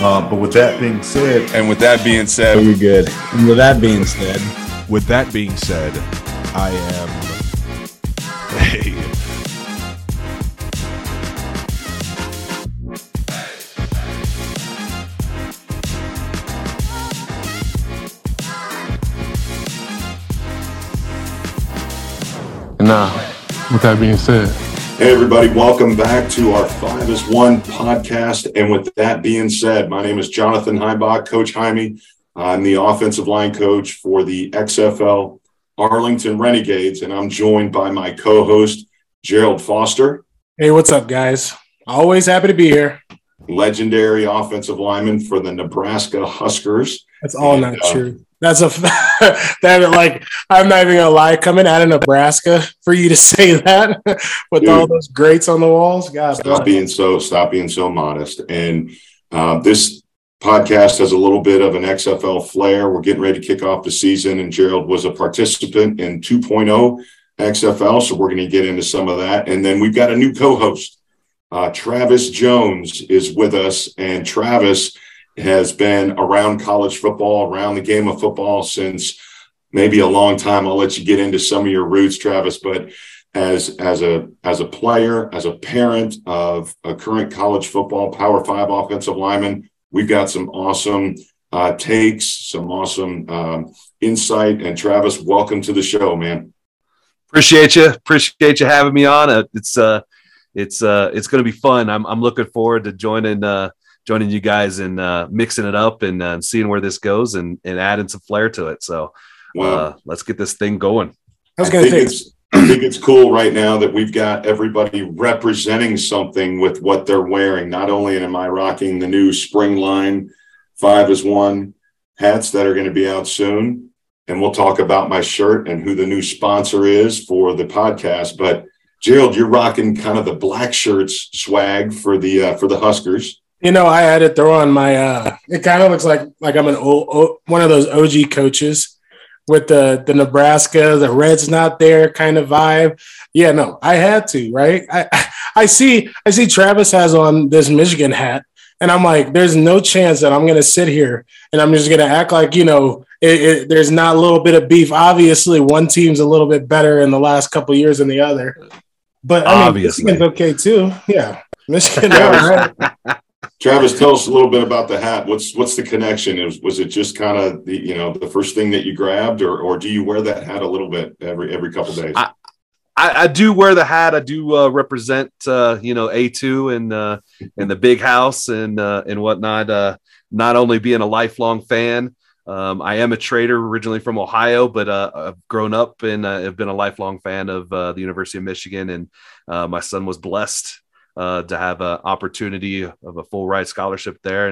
But with that being said. And with that being said. You're good. And with that being said. With that being said, I am. Hey. Now, with that being said. Hey, everybody. Welcome back to our 5 as 1 podcast. And with that being said, my name is Jonathan Heimbach, Coach Heimey. I'm the offensive line coach for the XFL Arlington Renegades, and I'm joined by my co-host, Gerald Foster. Hey, what's up, guys? Always happy to be here. Legendary offensive lineman for the Nebraska Huskers. That's all and, not true. That's a that like I'm not even gonna lie. Coming out of Nebraska, for you to say that with dude, all those greats on the walls, God. Stop being so modest. And this podcast has a little bit of an XFL flair. We're getting ready to kick off the season, and Gerald was a participant in 2.0 XFL, so we're going to get into some of that. And then we've got a new co-host, Travis Jones, is with us, and Travis has been around college football, around the game of football since maybe a long time. I'll let you get into some of your roots, Travis, but as a player, as a parent of a current college football Power 5 offensive lineman, we've got some awesome takes, some awesome insight. And Travis, welcome to the show, man. Appreciate you. Appreciate you having me on. It's going to be fun. I'm looking forward to joining you guys and mixing it up and seeing where this goes and adding some flair to it. So let's get this thing going. I think it's cool right now that we've got everybody representing something with what they're wearing. Not only am I rocking the new spring line 5 as 1 hats that are going to be out soon, and we'll talk about my shirt and who the new sponsor is for the podcast. But Gerald, you're rocking kind of the black shirts swag for the Huskers. You know, I had to throw on my it kind of looks like I'm an old one of those OG coaches with the Nebraska, the Reds not there kind of vibe. Yeah, no, I had to, right? I see Travis has on this Michigan hat, and I'm like, there's no chance that I'm going to sit here and I'm just going to act like, you know, there's not a little bit of beef. Obviously, one team's a little bit better in the last couple of years than the other. But I mean, Michigan's okay, too. Yeah, Michigan. All right. Travis, tell us a little bit about the hat. What's the connection? Was it just kind of the, you know, the first thing that you grabbed, or do you wear that hat a little bit every couple days? I do wear the hat. I do represent A2 and the big house and whatnot. Not only being a lifelong fan, I am a trader originally from Ohio, but I've grown up and have been a lifelong fan of the University of Michigan, and my son was blessed to have an opportunity of a full ride scholarship there,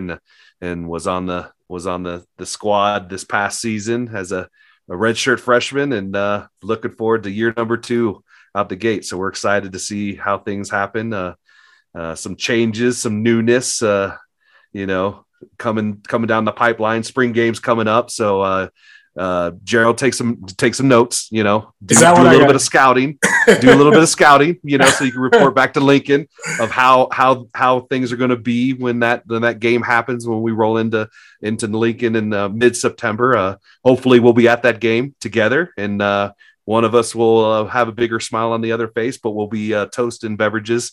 and was on the squad this past season as a redshirt freshman, and looking forward to year number 2 out the gate. So we're excited to see how things happen. Some changes, some newness, coming down the pipeline. Spring games coming up, so. Gerald, take some notes, you know, do a little bit of scouting, you know, so you can report back to Lincoln of how things are going to be when that game happens, when we roll into Lincoln in mid-September. Hopefully we'll be at that game together, and one of us will have a bigger smile on the other face, but we'll be toasting beverages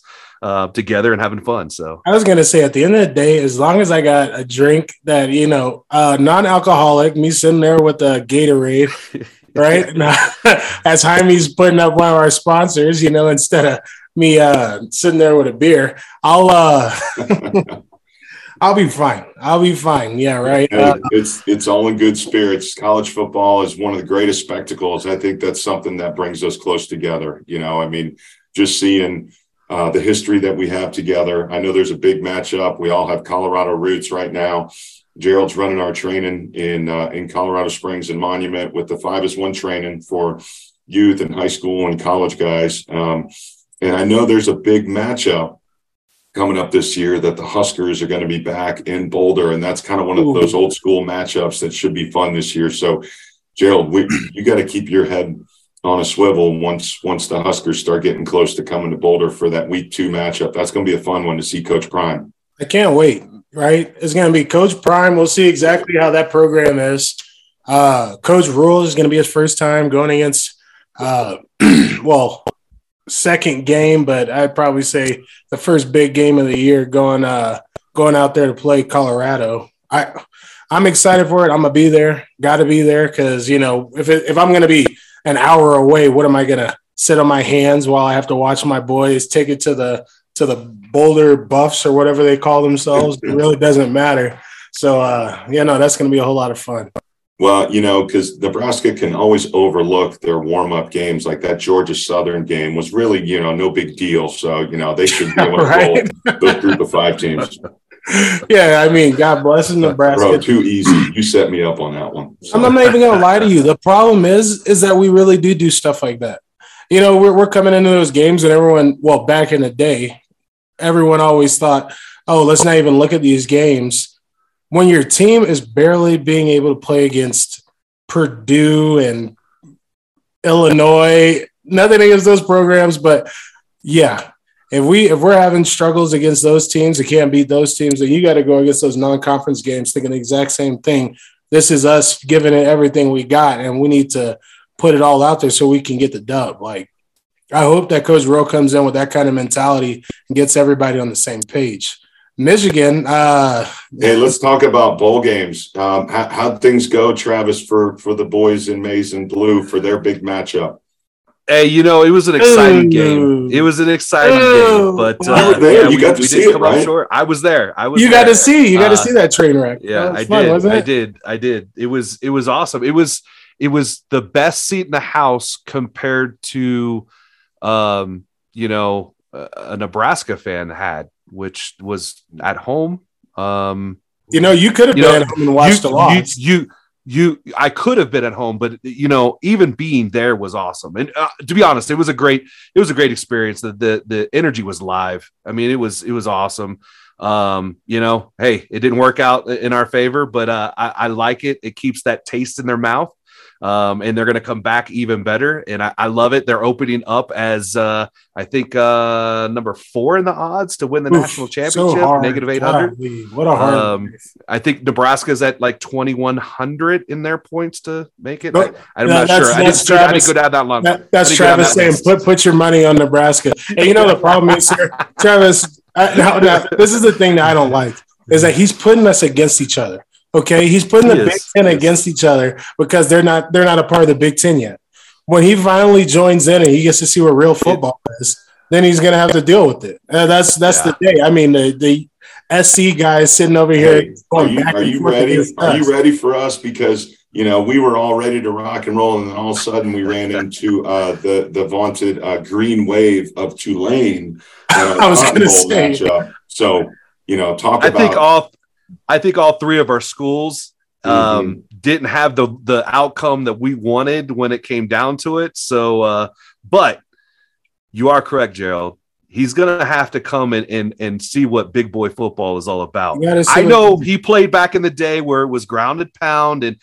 together and having fun. So I was going to say, at the end of the day, as long as I got a drink that, you know, non-alcoholic, me sitting there with a Gatorade, right? As Jaime's putting up one of our sponsors, you know, instead of me sitting there with a beer, I'll be fine. Yeah, right. It's all in good spirits. College football is one of the greatest spectacles. I think that's something that brings us close together. You know, I mean, just seeing the history that we have together. I know there's a big matchup. We all have Colorado roots right now. Gerald's running our training in Colorado Springs and Monument with the 5 as 1 training for youth and high school and college guys. And I know there's a big matchup coming up this year that the Huskers are going to be back in Boulder, and that's kind of one of those old school matchups that should be fun this year. So, Gerald, you got to keep your head on a swivel once the Huskers start getting close to coming to Boulder for that week 2 matchup. That's going to be a fun one to see Coach Prime. I can't wait. right? It's going to be Coach Prime. We'll see exactly how that program is. Coach Rule is going to be his first time going against, well, second game, but I'd probably say the first big game of the year going out there to play Colorado. I'm excited for it. I'm going to be there. Got to be there because, you know, if I'm going to be an hour away, what am I going to sit on my hands while I have to watch my boys take it to the Boulder Buffs or whatever they call themselves? It really doesn't matter. So, that's going to be a whole lot of fun. Well, you know, because Nebraska can always overlook their warm-up games. Like that Georgia Southern game was really, you know, no big deal. So, you know, they should be able to roll those group of five teams. Yeah, I mean, God bless Nebraska. Bro, too easy. You set me up on that one. So. I'm not even going to lie to you. The problem is that we really do stuff like that. You know, we're coming into those games and back in the day, everyone always thought, oh, let's not even look at these games. When your team is barely being able to play against Purdue and Illinois, nothing against those programs, but yeah. If we're having struggles against those teams, we can't beat those teams, then you got to go against those non-conference games thinking the exact same thing. This is us giving it everything we got, and we need to put it all out there so we can get the dub. Like, I hope that Coach Rowe comes in with that kind of mentality and gets everybody on the same page. Michigan. Hey, let's talk about bowl games. How'd things go, Travis, for the boys in maize and blue for their big matchup? Hey, you know, it was an exciting game. It was an exciting game, but we did come up short. I was there. You got to see that train wreck. Yeah, I fun, did. Wasn't it? I did. It was awesome. It was the best seat in the house compared to, a Nebraska fan had, which was at home. You could have been at home and watched a lot. I could have been at home, but even being there was awesome. And to be honest, it was a great experience. The energy was live. I mean, it was awesome. Hey, it didn't work out in our favor, but I like it. It keeps that taste in their mouth, and they're going to come back even better. And I love it. They're opening up as I think number 4 in the odds to win the national championship. So -800. God, what a hard. I think Nebraska's at like 2,100 in their points to make it. I'm not sure. I didn't go down that long. That's Travis saying, "Put your money on Nebraska." And you know the problem is here, Travis. This is the thing that I don't like is that he's putting us against each other. Okay, he's putting the Big Ten against each other because they're not a part of the Big Ten yet. When he finally joins in and he gets to see what real football is, then he's going to have to deal with it. That's the day. I mean, the SC guys sitting over here. Hey, are you ready for us? Because we were all ready to rock and roll, and then all of a sudden we ran into the vaunted green wave of Tulane. I was going to say. Matchup. So talk about. I think all three of our schools didn't have the outcome that we wanted when it came down to it. So, but you are correct, Gerald. He's going to have to come and see what big boy football is all about. I know he played back in the day where it was grounded pound and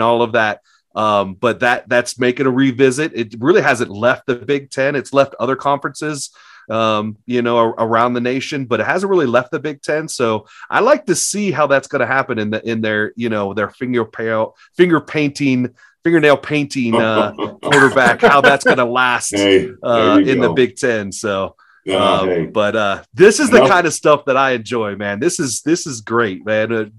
all of that. But that's making a revisit. It really hasn't left the Big Ten. It's left other conferences around the nation, but it hasn't really left the Big Ten. So I like to see how that's going to happen in their their fingernail painting quarterback, how that's going to last in the Big Ten. So, but this is the kind of stuff that I enjoy, man. This is great, man.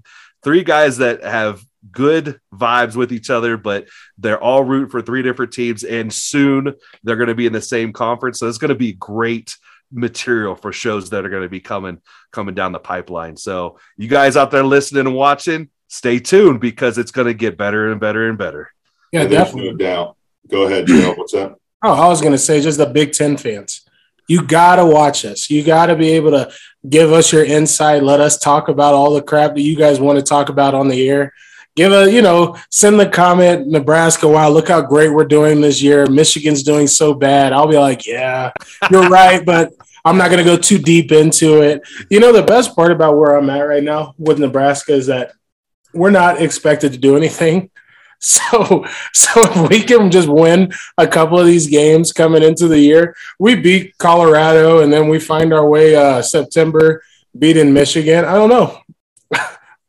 Three guys that have good vibes with each other, but they're all rooting for three different teams, and soon they're going to be in the same conference. So it's going to be great material for shows that are going to be coming down the pipeline. So you guys out there listening and watching, stay tuned because it's going to get better and better and better. Yeah, definitely. No doubt. Go ahead, Joe. What's up? Oh, I was going to say just the Big Ten fans. You got to watch us. You got to be able to give us your insight. Let us talk about all the crap that you guys want to talk about on the air. Send the comment, Nebraska, wow, look how great we're doing this year. Michigan's doing so bad. I'll be like, yeah, you're right, but I'm not going to go too deep into it. The best part about where I'm at right now with Nebraska is that we're not expected to do anything. So if we can just win a couple of these games coming into the year, we beat Colorado, and then we find our way September beating Michigan. I don't know.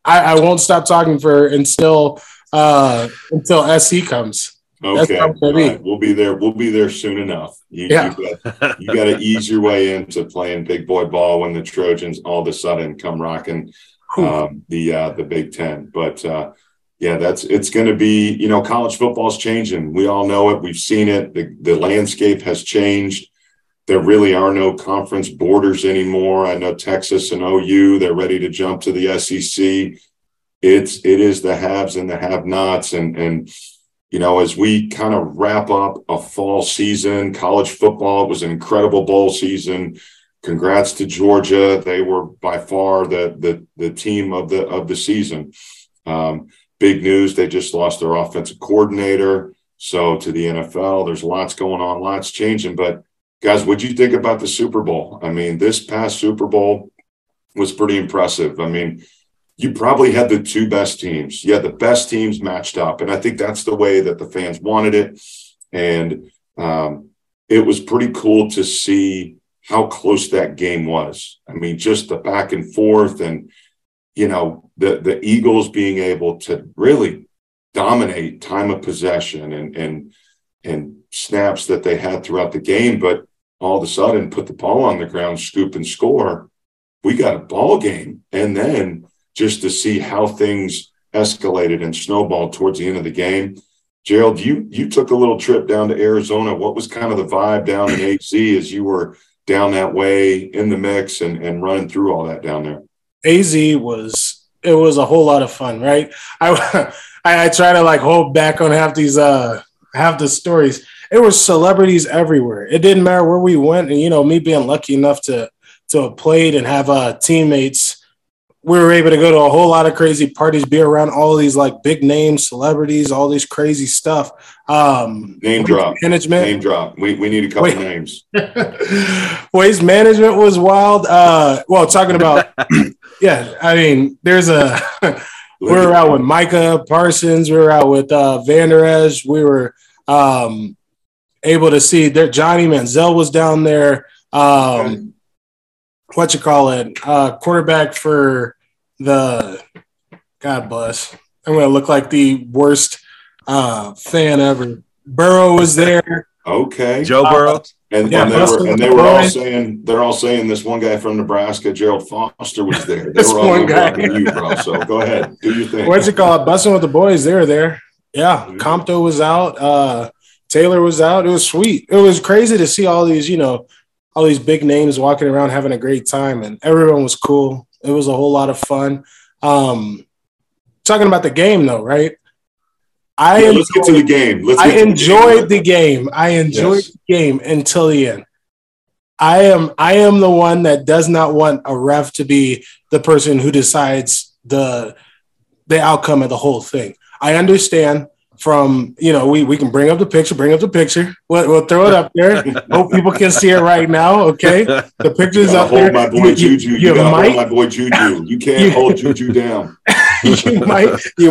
I won't stop talking for until SC comes. Okay, right. We'll be there. We'll be there soon enough. You got to ease your way into playing big boy ball when the Trojans all of a sudden come rocking the Big Ten. But it's going to be, college football's changing. We all know it. We've seen it. The landscape has changed. There really are no conference borders anymore. I know Texas and OU, they're ready to jump to the SEC. It is the haves and the have-nots, and as we kind of wrap up a fall season, college football, it was an incredible bowl season. Congrats to Georgia. They were by far the team of the season. Big news, they just lost their offensive coordinator. So to the NFL, there's lots going on, lots changing. But, guys, what'd you think about the Super Bowl? I mean, this past Super Bowl was pretty impressive. I mean, you probably had the two best teams. You had the best teams matched up. And I think that's the way that the fans wanted it. And it was pretty cool to see how close that game was. I mean, just the back and forth and, the Eagles being able to really dominate time of possession and snaps that they had throughout the game, but all of a sudden put the ball on the ground, scoop and score. We got a ball game. And then just to see how things escalated and snowballed towards the end of the game. Gerald, you took a little trip down to Arizona. What was kind of the vibe down in AC as you were down that way in the mix and running through all that down there? AZ was a whole lot of fun, right? I try to hold back on half the stories. It was celebrities everywhere. It didn't matter where we went. And, me being lucky enough to have played and have teammates, we were able to go to a whole lot of crazy parties, be around all these big name celebrities, all these crazy stuff. Name drop. We need a couple names. Waste management was wild. Talking about, there's a, we were out with Micah Parsons. We were out with Vander Esch. We were able to see there. Johnny Manziel was down there. Quarterback for the God bless. I'm going to look like the worst fan ever. Burrow was there. Okay, Joe Burrow, and they were all saying this one guy from Nebraska, Gerald Foster, was there. This one guy. You, bro, so go ahead, do your thing. What's it called? Busting with the boys. They were there. Yeah, mm-hmm. Compto was out. Taylor was out. It was sweet. It was crazy to see all these, all these big names walking around having a great time, and everyone was cool. It was a whole lot of fun. Talking about the game, though, right? Let's get to the game. I enjoyed the game until the end. I am the one that does not want a ref to be the person who decides the outcome of the whole thing. I understand. From, we can bring up the picture. We'll throw it up there. Hope people can see it right now. Okay. The picture's up there. My boy Juju. You gotta hold my boy Juju. You can't hold Juju down. you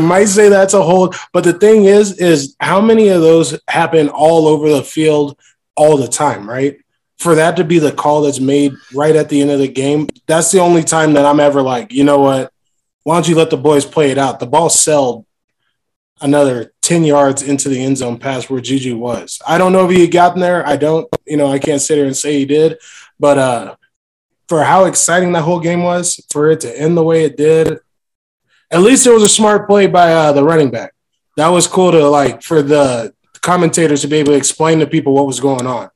might say that's a hold, but the thing is how many of those happen all over the field all the time, right? For that to be the call that's made right at the end of the game, that's the only time that I'm ever what? Why don't you let the boys play it out? The ball sailed another 10 yards into the end zone past where Juju was. I don't know if he had gotten there. I can't sit here and say he did, but for how exciting that whole game was, for it to end the way it did, at least it was a smart play by the running back. That was cool to for the commentators to be able to explain to people what was going on.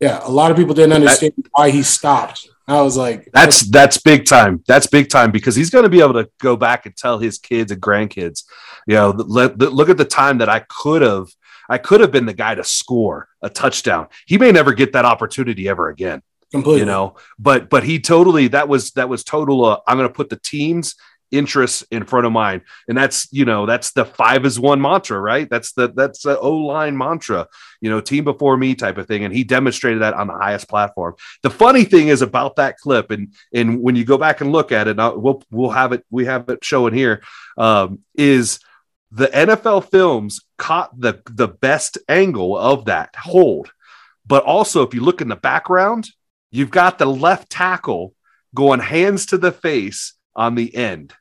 Yeah. A lot of people didn't understand why he stopped. I was like, that's big time. That's big time because he's going to be able to go back and tell his kids and grandkids, look at the time that I could have been the guy to score a touchdown. He may never get that opportunity ever again, completely. But he totally, that was total. I'm going to put the team's interests in front of mine. And that's, that's the 5 as 1 mantra, right? That's the O-line mantra, team before me type of thing. And he demonstrated that on the highest platform. The funny thing is about that clip. And when you go back and look at it, we have it showing here, is the NFL films caught the best angle of that hold. But also if you look in the background, you've got the left tackle going hands to the face on the end.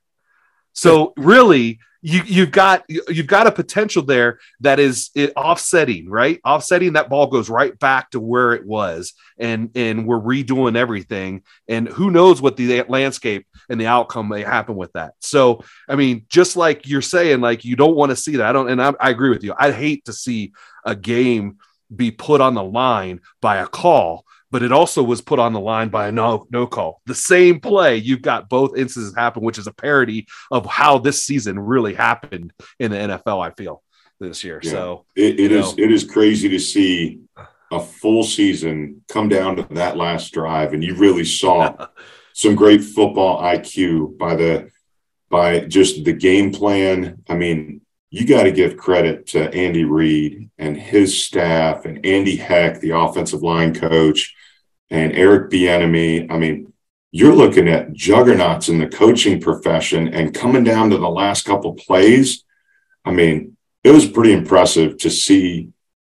So really, you've got a potential there that is offsetting, right? Offsetting, that ball goes right back to where it was, and we're redoing everything. And who knows what the landscape and the outcome may happen with that. So, I mean, just like you're saying, like, you don't want to see that. I agree with you. I'd hate to see a game be put on the line by a call, but it also was put on the line by a no call. The same play, you've got both instances happen, which is a parody of how this season really happened in the NFL, I feel, this year. Yeah. So it is crazy to see a full season come down to that last drive, and you really saw some great football IQ by just the game plan. I mean, you got to give credit to Andy Reid and his staff and Andy Heck, the offensive line coach, and Eric Bieniemy. I mean, you're looking at juggernauts in the coaching profession, and coming down to the last couple plays, I mean, it was pretty impressive to see,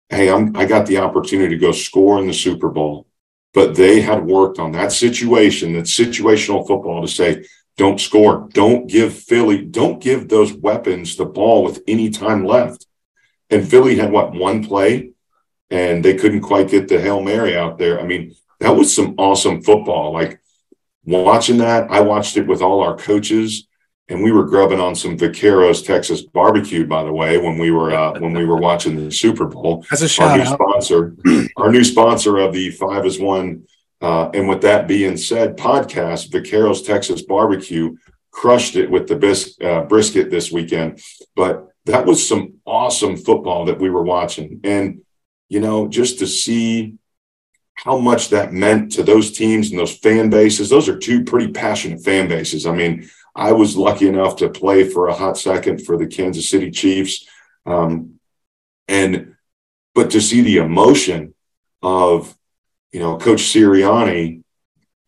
hey, I got the opportunity to go score in the Super Bowl, but they had worked on that situation, that situational football, to say, don't score, don't give Philly, don't give those weapons the ball with any time left. And Philly had, one play, and they couldn't quite get the Hail Mary out there. I mean, that was some awesome football. Like, watching that, I watched it with all our coaches, and we were grubbing on some Vaqueros Texas Barbecue, by the way, when we were watching the Super Bowl. That's a shout out. Our new sponsor of the Five as One. And with that being said, podcast, Vaqueros Texas Barbecue crushed it with the brisket this weekend. But that was some awesome football that we were watching. And, you know, just to see how much that meant to those teams and those fan bases. Those are two pretty passionate fan bases. I mean, I was lucky enough to play for a hot second for the Kansas City Chiefs. But to see the emotion of, you know, Coach Sirianni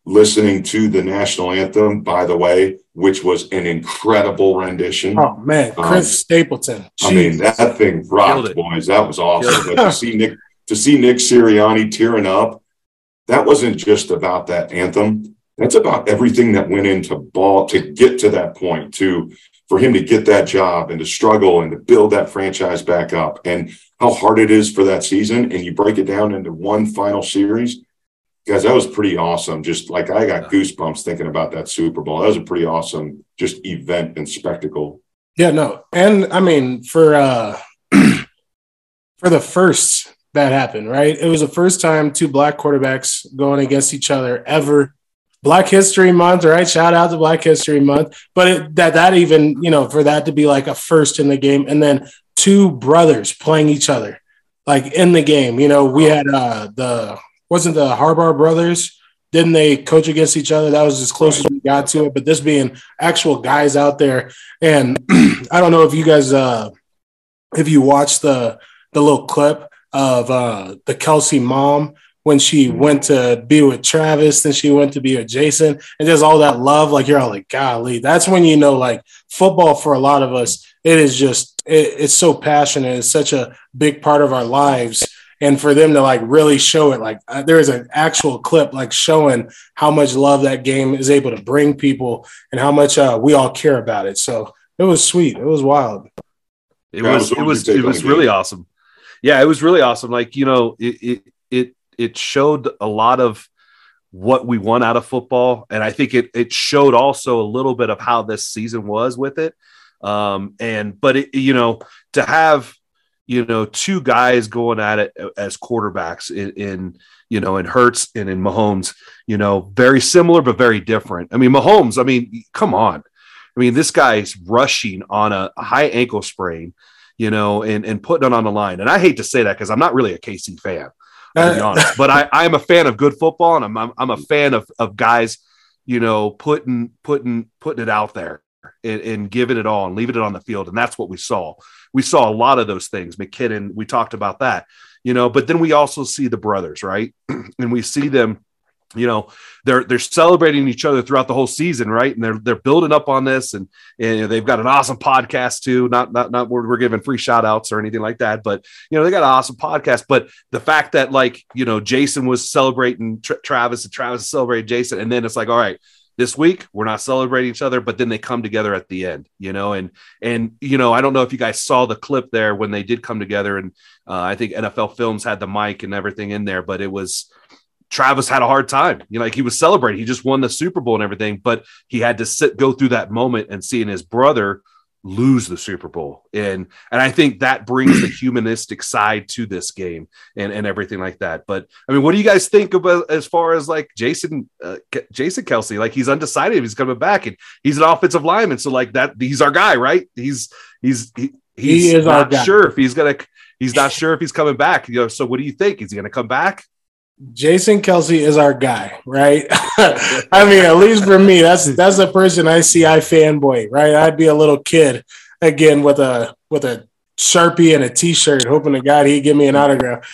listening to the national anthem, by the way, which was an incredible rendition. Oh, man, Chris Stapleton. Jeez. I mean, that thing rocked, boys. That was awesome. But to see Nick Sirianni tearing up, that wasn't just about that anthem. That's about everything that went into ball to get to that point, for him to get that job and to struggle and to build that franchise back up, and how hard it is for that season. And you break it down into one final series. Guys, that was pretty awesome. Just like, I got goosebumps thinking about that Super Bowl. That was a pretty awesome just event and spectacle. Yeah, no. And I mean, for the first that happened, right? It was the first time two black quarterbacks going against each other ever. Black History Month, right? Shout out to Black History Month. But that even, you know, for that to be like a first in the game, and then two brothers playing each other, like, in the game. You know, we had wasn't the Harbaugh brothers? Didn't they coach against each other? That was as close as we got to it. But this being actual guys out there, and I don't know if you guys, if you watched the little clip of the Kelce mom, when she went to be with Travis, then she went to be with Jason, and just all that love, like, you're all like, golly, that's when you know, like, football for a lot of us, it is just, it's so passionate. It's such a big part of our lives. And for them to, like, really show it, like, there is an actual clip, like, showing how much love that game is able to bring people, and how much we all care about it. So it was sweet. It was wild. It was really awesome. Yeah, it was really awesome. Like, you know, it showed a lot of what we want out of football. And I think it showed also a little bit of how this season was with it. You know, to have, you know, two guys going at it as quarterbacks in Hurts and in Mahomes, you know, very similar, but very different. I mean, Mahomes, I mean, come on. I mean, this guy's rushing on a high ankle sprain, you know, and putting it on the line. And I hate to say that, because I'm not really a KC fan, to be honest, but I am a fan of good football, and I'm a fan of guys, you know, putting it out there and giving it all and leaving it on the field. And that's what we saw. We saw a lot of those things. McKinnon, we talked about that, you know, but then we also see the brothers, right? And we see them, you know, they're celebrating each other throughout the whole season, right? And they're building up on this, and they've got an awesome podcast too. Not where we're giving free shout outs or anything like that, but, you know, they got an awesome podcast. But the fact that, like, you know, Jason was celebrating Travis, and Travis celebrated Jason, and then it's like, all right, this week we're not celebrating each other, but then they come together at the end, you know, and, you know, I don't know if you guys saw the clip there when they did come together, and I think NFL Films had the mic and everything in there, but it was, Travis had a hard time, you know, like he was celebrating. He just won the Super Bowl and everything, but he had to go through that moment and seeing his brother lose the Super Bowl. And I think that brings the humanistic side to this game and everything like that. But I mean, what do you guys think about as far as like Jason Kelce? Like, he's undecided if he's coming back, and he's an offensive lineman. So like that, he's our guy, right? He's not sure if he's not sure if he's coming back. You know, so what do you think? Is he going to come back? Jason Kelce is our guy, right? I mean, at least for me, that's the person I see. I fanboy, right? I'd be a little kid again with a Sharpie and a T-shirt, hoping to God he'd give me an autograph.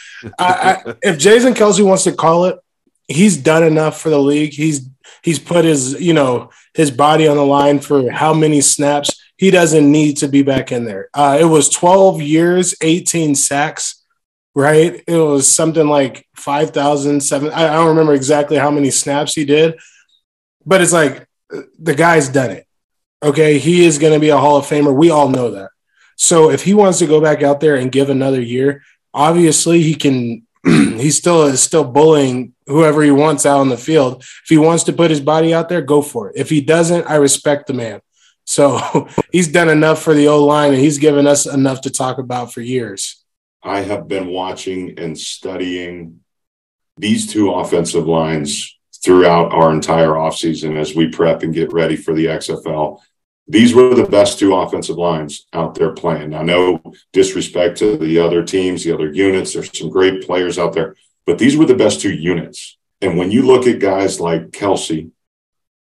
If Jason Kelce wants to call it, he's done enough for the league. He's put his, you know, his body on the line for how many snaps. He doesn't need to be back in there. It was 12 years, 18 sacks. Right. It was something like 5,007. I don't remember exactly how many snaps he did, but it's like the guy's done it. Okay. He is going to be a Hall of Famer. We all know that. So if he wants to go back out there and give another year, obviously he can, he still is still bullying whoever he wants out on the field. If he wants to put his body out there, go for it. If he doesn't, I respect the man. So he's done enough for the O-line, and he's given us enough to talk about for years. I have been watching and studying these two offensive lines throughout our entire offseason as we prep and get ready for the XFL. These were the best two offensive lines out there playing. Now, no disrespect to the other teams, the other units. There's some great players out there, but these were the best two units. And when you look at guys like Kelce,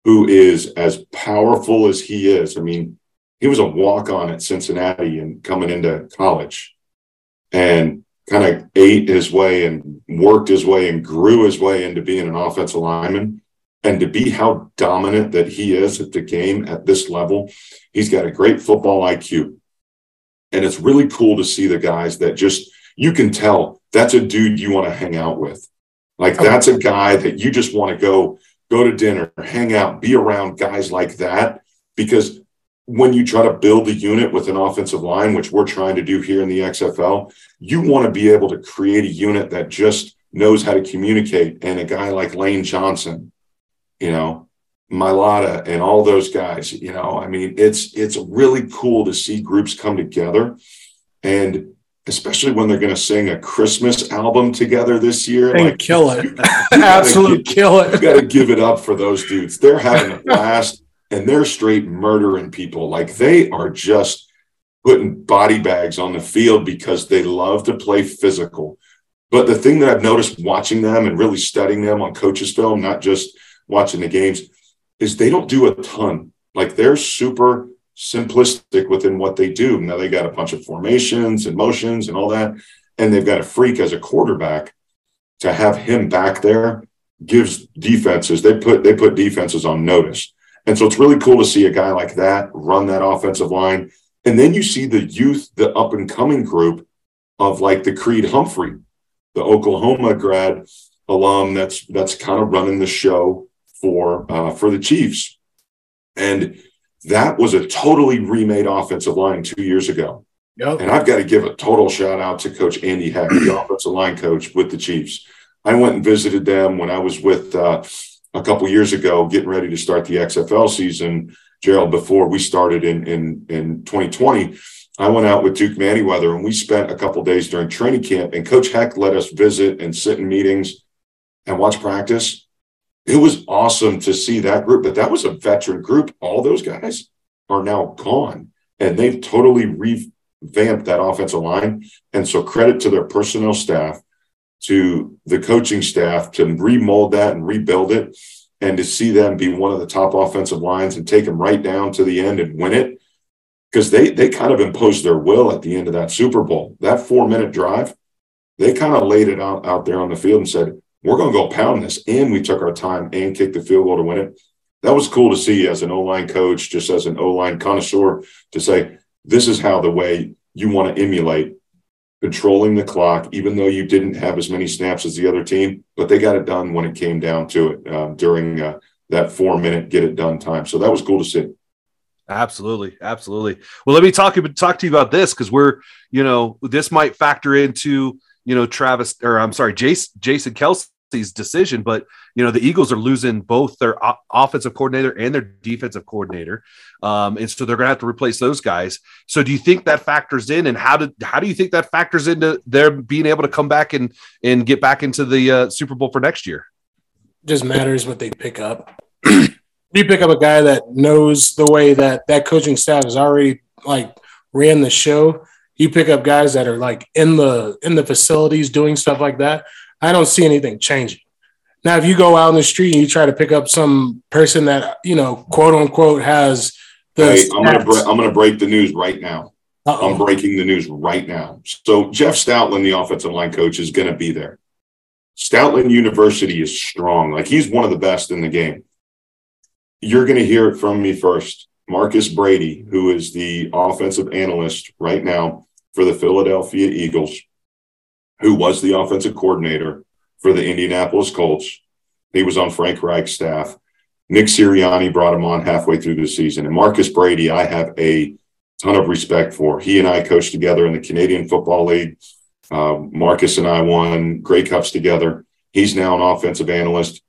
who is as powerful as he is, I mean, he was a walk-on at Cincinnati and coming into college, and kind of ate his way and worked his way and grew his way into being an offensive lineman. And to be how dominant that he is at the game at this level, he's got a great football IQ. And it's really cool to see the guys that just, you can tell that's a dude you want to hang out with. Like, that's a guy that you just want to go to dinner, hang out, be around guys like that, because when you try to build a unit with an offensive line, which we're trying to do here in the XFL, you want to be able to create a unit that just knows how to communicate. And a guy like Lane Johnson, you know, Mailata, and all those guys, you know, I mean, it's really cool to see groups come together, and especially when they're going to sing a Christmas album together this year. And like, kill it. Absolutely kill it. You got to give it up for those dudes. They're having a blast. And they're straight murdering people. Like, they are just putting body bags on the field because they love to play physical. But the thing that I've noticed watching them and really studying them on coaches' film, not just watching the games, is they don't do a ton. Like, they're super simplistic within what they do. Now, they got a bunch of formations and motions and all that. And they've got a freak as a quarterback. To have him back there gives defenses, they put defenses on notice. And so it's really cool to see a guy like that run that offensive line. And then you see the youth, the up-and-coming group of like the Creed Humphrey, the Oklahoma grad alum that's kind of running the show for the Chiefs. And that was a totally remade offensive line 2 years ago. Yep. And I've got to give a total shout-out to Coach Andy Heck, the offensive line coach with the Chiefs. I went and visited them when I was with a couple years ago, getting ready to start the XFL season, Gerald, before we started in 2020, I went out with Duke Manningweather, and we spent a couple days during training camp, and Coach Heck let us visit and sit in meetings and watch practice. It was awesome to see that group, but that was a veteran group. All those guys are now gone, and they've totally revamped that offensive line. And so credit to their personnel staff, to the coaching staff, to remold that and rebuild it, and to see them be one of the top offensive lines and take them right down to the end and win it, because they kind of imposed their will at the end of that Super Bowl. That 4-minute drive, they kind of laid it out there on the field and said, we're going to go pound this, and we took our time and kicked the field goal to win it. That was cool to see as an O-line coach, just as an O-line connoisseur, to say, this is how the way you want to emulate controlling the clock, even though you didn't have as many snaps as the other team, but they got it done when it came down to it during that 4 minute get it done time. So that was cool to see. Absolutely. Absolutely. Well, let me talk to you about this, because we're, you know, this might factor into, you know, Jason Kelce's decision, but you know, the Eagles are losing both their offensive coordinator and their defensive coordinator. And so they're going to have to replace those guys. So do you think that factors in, and how do you think that factors into their being able to come back and get back into the Super Bowl for next year? Just matters what they pick up. You pick up a guy that knows the way that that coaching staff has already like ran the show. You pick up guys that are like in the facilities doing stuff like that. I don't see anything changing. Now, if you go out in the street and you try to pick up some person that, you know, quote unquote has the I'm going to break the news right now. Uh-oh. I'm breaking the news right now. So Jeff Stoutland, the offensive line coach, is going to be there. Stoutland University is strong. Like, he's one of the best in the game. You're going to hear it from me first. Marcus Brady, who is the offensive analyst right now for the Philadelphia Eagles, who was the offensive coordinator for the Indianapolis Colts. He was on Frank Reich's staff. Nick Sirianni brought him on halfway through the season. And Marcus Brady, I have a ton of respect for. He and I coached together in the Canadian Football League. Marcus and I won Grey Cups together. He's now an offensive analyst.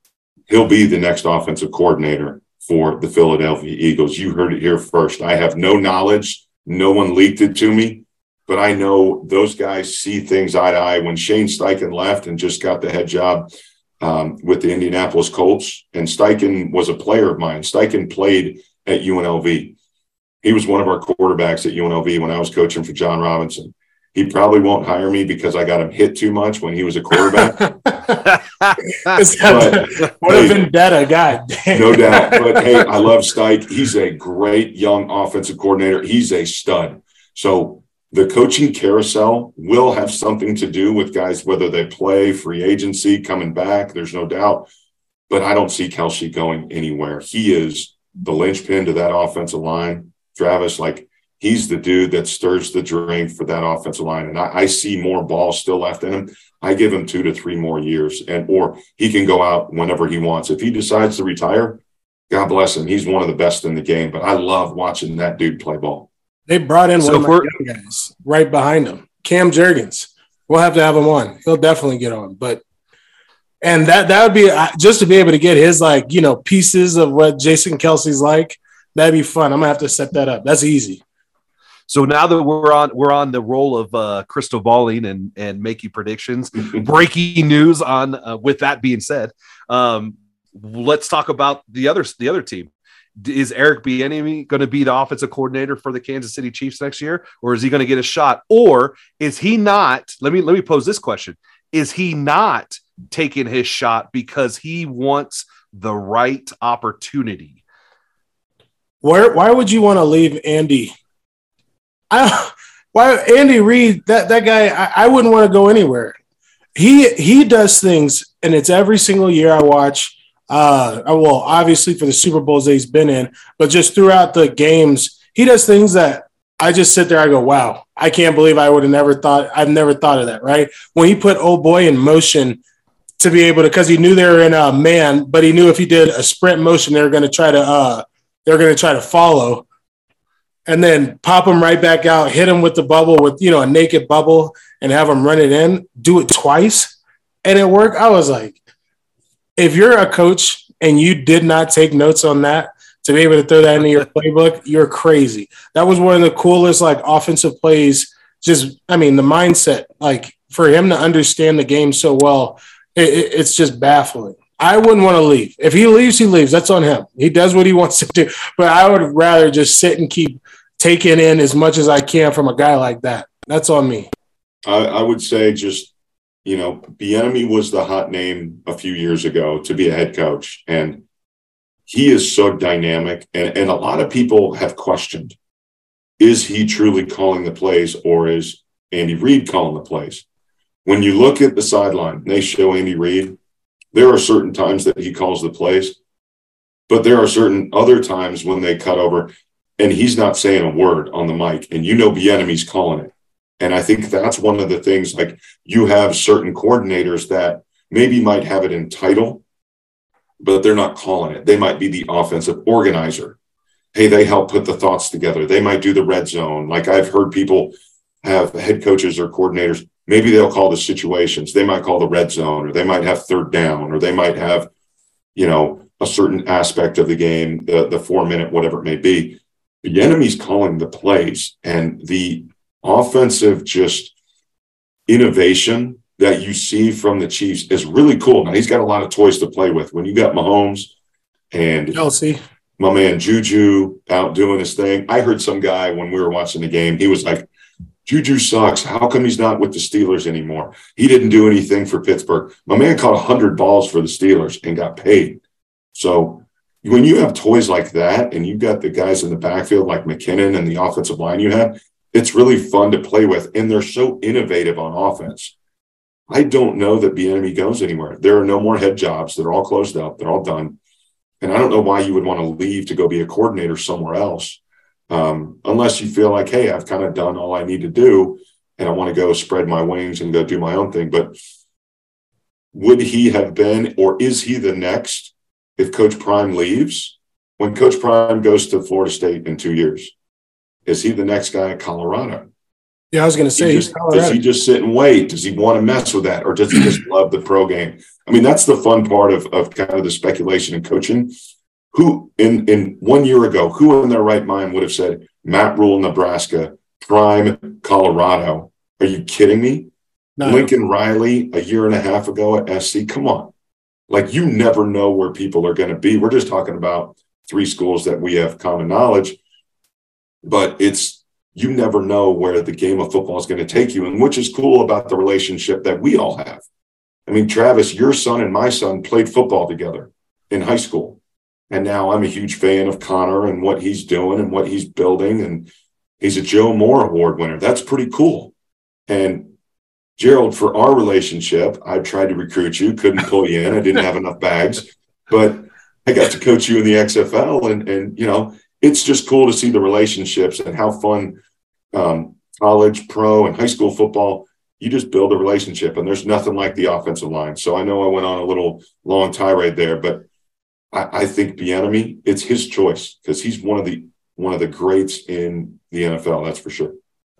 He'll be the next offensive coordinator for the Philadelphia Eagles. You heard it here first. I have no knowledge. No one leaked it to me, but I know those guys see things eye to eye. When Shane Steichen left and just got the head job with the Indianapolis Colts, and Steichen was a player of mine. Steichen played at UNLV. He was one of our quarterbacks at UNLV when I was coaching for John Robinson. He probably won't hire me because I got him hit too much when he was a quarterback. What a vendetta guy. No doubt. But, hey, I love Stike. He's a great young offensive coordinator. He's a stud. So the coaching carousel will have something to do with guys, whether they play, free agency, coming back. There's no doubt. But I don't see Kelce going anywhere. He is the linchpin to that offensive line. Travis, like, he's the dude that stirs the drink for that offensive line. And I see more ball still left in him. I give him 2 to 3 more years, and or he can go out whenever he wants. If he decides to retire, God bless him. He's one of the best in the game. But I love watching that dude play ball. They brought in one of my young guys right behind him, Cam Jurgens. We'll have to have him on. He'll definitely get on. But and that would be just to be able to get his, like, you know, pieces of what Jason Kelce's like. That'd be fun. I'm gonna have to set that up. That's easy. So now that we're on the roll of crystal balling and making predictions, breaking news on. With that being said, let's talk about the other team. Is Eric Bieniemy going to be the offensive coordinator for the Kansas City Chiefs next year, or is he going to get a shot, or is he not? Let me pose this question: is he not taking his shot because he wants the right opportunity? Why would you want to leave Andy? Andy Reid, that guy, I wouldn't want to go anywhere. He does things, and it's every single year I watch. Well, obviously for the Super Bowls that he's been in, but just throughout the games, he does things that I just sit there, I go, wow, I can't believe I would have never thought. I've never thought of that, right? When he put old boy in motion to be able to, because he knew they were in a man, but he knew if he did a sprint motion, they're going to try to follow. And then pop him right back out, hit him with the bubble, with, you know, a naked bubble, and have him run it in, do it twice, and it worked. I was like, if you're a coach and you did not take notes on that to be able to throw that into your playbook, you're crazy. That was one of the coolest, like, offensive plays. Just, I mean, the mindset, like, for him to understand the game so well, it's just baffling. I wouldn't want to leave. If he leaves, he leaves. That's on him. He does what he wants to do. But I would rather just sit and keep taking in as much as I can from a guy like that. That's on me. I would say just, you know, Bieniemy was the hot name a few years ago to be a head coach. And he is so dynamic. And a lot of people have questioned, is he truly calling the plays, or is Andy Reid calling the plays? When you look at the sideline, they show Andy Reid. There are certain times that he calls the plays, but there are certain other times when they cut over and he's not saying a word on the mic, and you know Bieniemy's calling it. And I think that's one of the things, like, you have certain coordinators that maybe might have it in title, but they're not calling it. They might be the offensive organizer. Hey, they help put the thoughts together. They might do the red zone. Like I've heard people have head coaches or coordinators. Maybe they'll call the situations. They might call the red zone, or they might have third down, or they might have, you know, a certain aspect of the game, the 4-minute, whatever it may be. The enemy's calling the plays, and the offensive just innovation that you see from the Chiefs is really cool. Now, he's got a lot of toys to play with. When you got Mahomes and Kelce, my man Juju out doing his thing. I heard some guy when we were watching the game, he was like, Juju sucks. How come he's not with the Steelers anymore? He didn't do anything for Pittsburgh. My man caught 100 balls for the Steelers and got paid. So when you have toys like that and you've got the guys in the backfield like McKinnon and the offensive line you have, it's really fun to play with, and they're so innovative on offense. I don't know that Bieniemy goes anywhere. There are no more head jobs. They're all closed up. They're all done. And I don't know why you would want to leave to go be a coordinator somewhere else, unless you feel like, hey, I've kind of done all I need to do and I want to go spread my wings and go do my own thing. But would he have been, or is he the next if Coach Prime leaves? When Coach Prime goes to Florida State in 2 years, is he the next guy at Colorado? Yeah, I was going to say, does he just sit and wait? Does he want to mess with that? Or does he just love the pro game? I mean, that's the fun part of kind of the speculation and coaching. Who in 1 year ago, who in their right mind would have said, Matt Rule, Nebraska, Prime, Colorado? Are you kidding me? No. Lincoln Riley a year and a half ago at SC. Come on. Like, you never know where people are going to be. We're just talking about three schools that we have common knowledge, but it's, you never know where the game of football is going to take you, and which is cool about the relationship that we all have. I mean, Travis, your son and my son played football together in high school, and now I'm a huge fan of Connor and what he's doing and what he's building, and he's a Joe Moore Award winner. That's pretty cool. And, Gerald, for our relationship, I tried to recruit you, couldn't pull you in. I didn't have enough bags, but I got to coach you in the XFL, and you know, it's just cool to see the relationships and how fun college, pro, and high school football, you just build a relationship, and there's nothing like the offensive line. So I know I went on a little long tirade there, but I think Bieniemy, it's his choice because he's one of the greats in the NFL, that's for sure.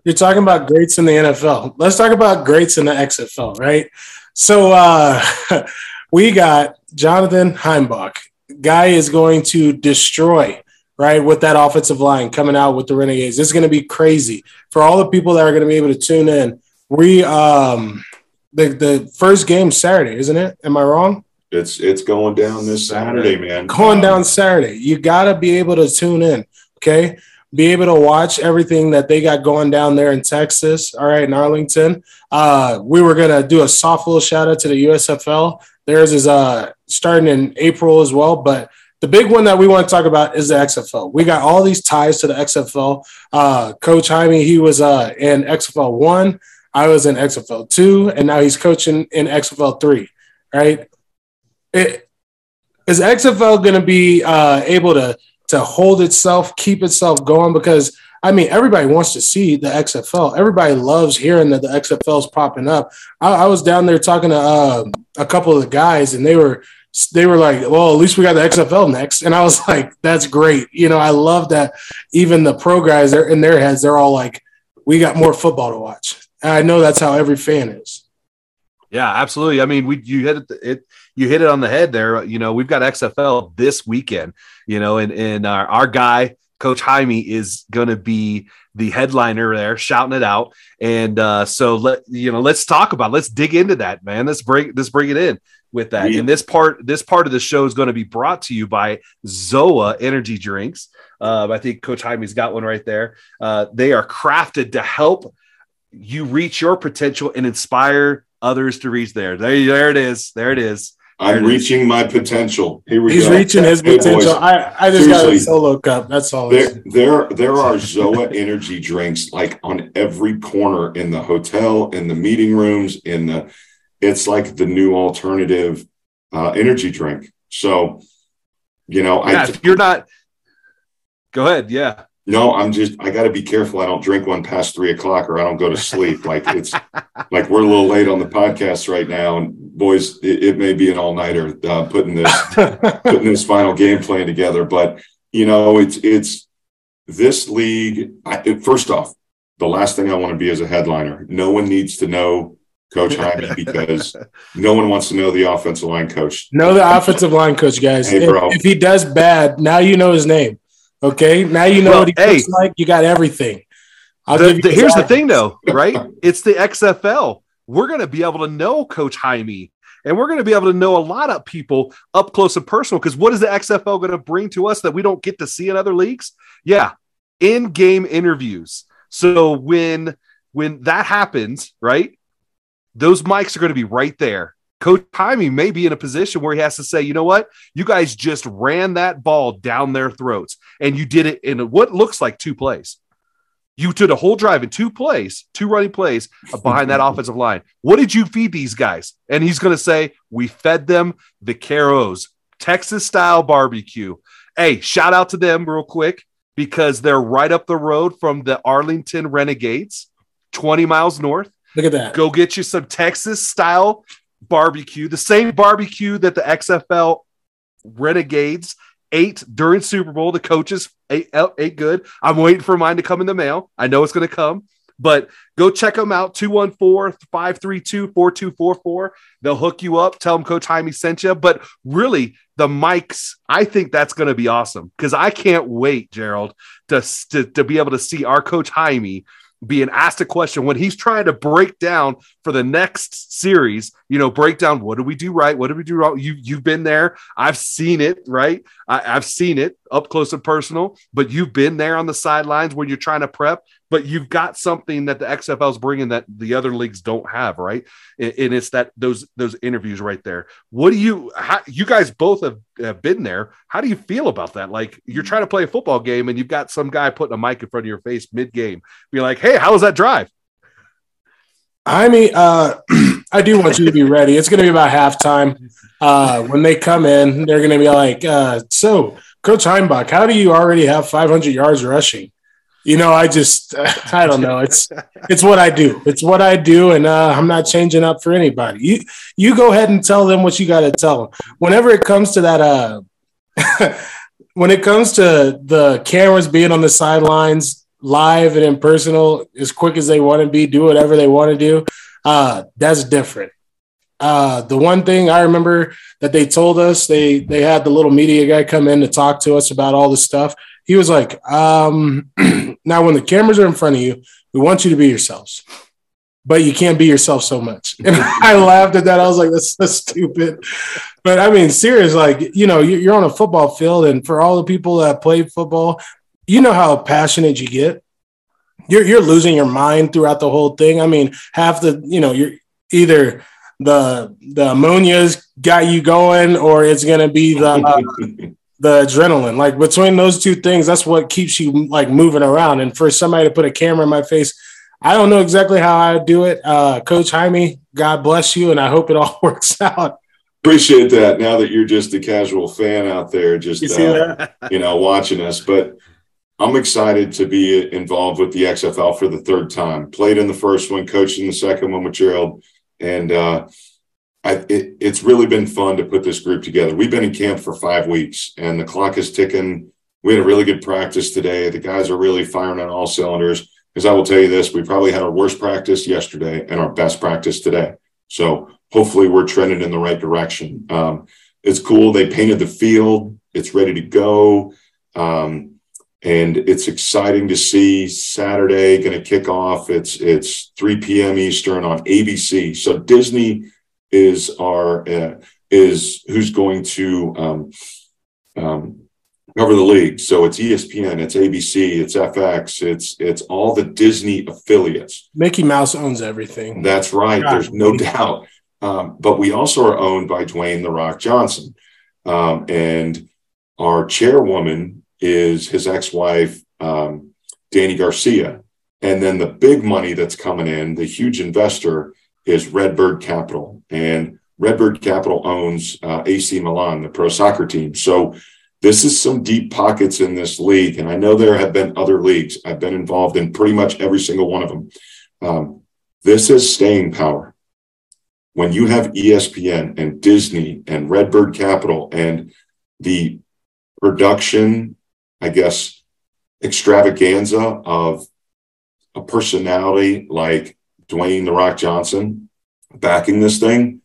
You're talking about greats in the NFL. Let's talk about greats in the XFL, right? So we got Jonathan Heimbach. Guy is going to destroy, right, with that offensive line coming out with the Renegades. It's going to be crazy. For all the people that are going to be able to tune in, we the first game Saturday, isn't it? Am I wrong? It's going down this Saturday, man. Going down Saturday. You got to be able to tune in, okay? Be able to watch everything that they got going down there in Texas, all right, in Arlington. We were going to do a soft little shout-out to the USFL. Theirs is starting in April as well, but the big one that we want to talk about is the XFL. We got all these ties to the XFL. Coach Jaime, he was in XFL 1. I was in XFL 2, and now he's coaching in XFL 3, right? Is XFL going to be able to hold itself, keep itself going? Because, I mean, everybody wants to see the XFL. Everybody loves hearing that the XFL is popping up. I was down there talking to a couple of the guys, and they were like, well, at least we got the XFL next. And I was like, that's great. You know, I love that even the pro guys are in their heads. They're all like, we got more football to watch. And I know that's how every fan is. Yeah, absolutely. I mean, you hit it on the head there. You know, we've got XFL this weekend, you know, and our guy, Coach Jaime, is going to be the headliner there, shouting it out. And so let's talk about it. Let's dig into that, man. Let's bring it in with that. Yeah. And this part of the show is going to be brought to you by Zoa Energy Drinks. I think Coach Jaime's got one right there. They are crafted to help you reach your potential and inspire others to reach theirs. There it is. There it is. I'm reaching my potential. Here we go. He's reaching his potential. I just got a solo cup. That's all. There are Zoa Energy Drinks like on every corner in the hotel, in the meeting rooms, it's like the new alternative energy drink. So, you know, go ahead. Yeah. you know, I got to be careful. I don't drink one past 3 o'clock or I don't go to sleep. Like it's like we're a little late on the podcast right now. And boys, it may be an all nighter putting this final game plan together. But, you know, it's this league. First off, the last thing I want to be is a headliner. No one needs to know Coach Heimbach because no one wants to know the offensive line coach. Know the offensive line coach, guys. Hey, if he does bad, now you know his name. Okay, now you know what he looks like. You got everything. Here's the thing, though, right? It's the XFL. We're going to be able to know Coach Heimbach, and we're going to be able to know a lot of people up close and personal, because what is the XFL going to bring to us that we don't get to see in other leagues? Yeah, in-game interviews. So when that happens, right, those mics are going to be right there. Coach Heimbach may be in a position where he has to say, you know what? You guys just ran that ball down their throats, and you did it in what looks like two plays. You did a whole drive in two running plays behind that offensive line. What did you feed these guys? And he's going to say, we fed them Vaqueros Texas-style barbecue. Hey, shout out to them real quick because they're right up the road from the Arlington Renegades, 20 miles north. Look at that. Go get you some Texas-style barbecue, the same barbecue that the XFL Renegades ate during Super Bowl. The coaches ate good. I'm waiting for mine to come in the mail. I know it's going to come, but go check them out. 214-532-4244. They'll hook you up. Tell them Coach Heimbach sent you. But really, the mics, I think that's going to be awesome because I can't wait, Gerald, to be able to see our Coach Heimbach being asked a question when he's trying to break down for the next series, you know, break down what did we do right? What did we do wrong? You've been there. I've seen it, right? I've seen it up close and personal, but you've been there on the sidelines when you're trying to prep, but you've got something that the XFL is bringing that the other leagues don't have, right? And it's that those interviews right there. What do you, how, you guys both have been there. How do you feel about that? Like you're trying to play a football game and you've got some guy putting a mic in front of your face mid-game. Be like, hey, how was that drive? I mean, I do want you to be ready. It's going to be about halftime. When they come in, they're going to be like, so Coach Heimbach, how do you already have 500 yards rushing? You know, I don't know. It's what I do. It's what I do, and I'm not changing up for anybody. You go ahead and tell them what you got to tell them. Whenever it comes to that, when it comes to the cameras being on the sidelines, live and impersonal, as quick as they want to be, do whatever they want to do, that's different. The one thing I remember that they told us, they had the little media guy come in to talk to us about all this stuff. He was like, now when the cameras are in front of you, we want you to be yourselves, but you can't be yourself so much. And I laughed at that. I was like, that's so stupid. But I mean, serious, like, you know, you're on a football field, and for all the people that play football, you know how passionate you get. You're losing your mind throughout the whole thing. I mean, half the, you know, you're either the ammonia's got you going, or it's going to be the adrenaline. Like between those two things, that's what keeps you like moving around. And for somebody to put a camera in my face, I don't know exactly how I do it. Coach Heimbach, God bless you, and I hope it all works out. Appreciate that. Now that you're just a casual fan out there, just you know, watching us, but I'm excited to be involved with the XFL for the third time. Played in the first one, coached in the second one with Gerald, and it's really been fun to put this group together. We've been in camp for 5 weeks, and the clock is ticking. We had a really good practice today. The guys are really firing on all cylinders. Because I will tell you this, we probably had our worst practice yesterday and our best practice today. So hopefully we're trending in the right direction. It's cool. They painted the field. It's ready to go. And it's exciting to see Saturday going to kick off. It's 3 p.m. Eastern on ABC. So Disney is who's going to cover the league. So it's ESPN, it's ABC, it's FX, it's all the Disney affiliates. Mickey Mouse owns everything. That's right. God. There's no doubt. But we also are owned by Dwayne "The Rock" Johnson. And our chairwoman is his ex-wife, Danny Garcia. And then the big money that's coming in, the huge investor, is Redbird Capital, and Redbird Capital owns AC Milan, the pro soccer team. So this is some deep pockets in this league. And I know there have been other leagues. I've been involved in pretty much every single one of them. This is staying power. When you have ESPN and Disney and Redbird Capital and the production, I guess, extravaganza of a personality like Dwayne "The Rock" Johnson backing this thing,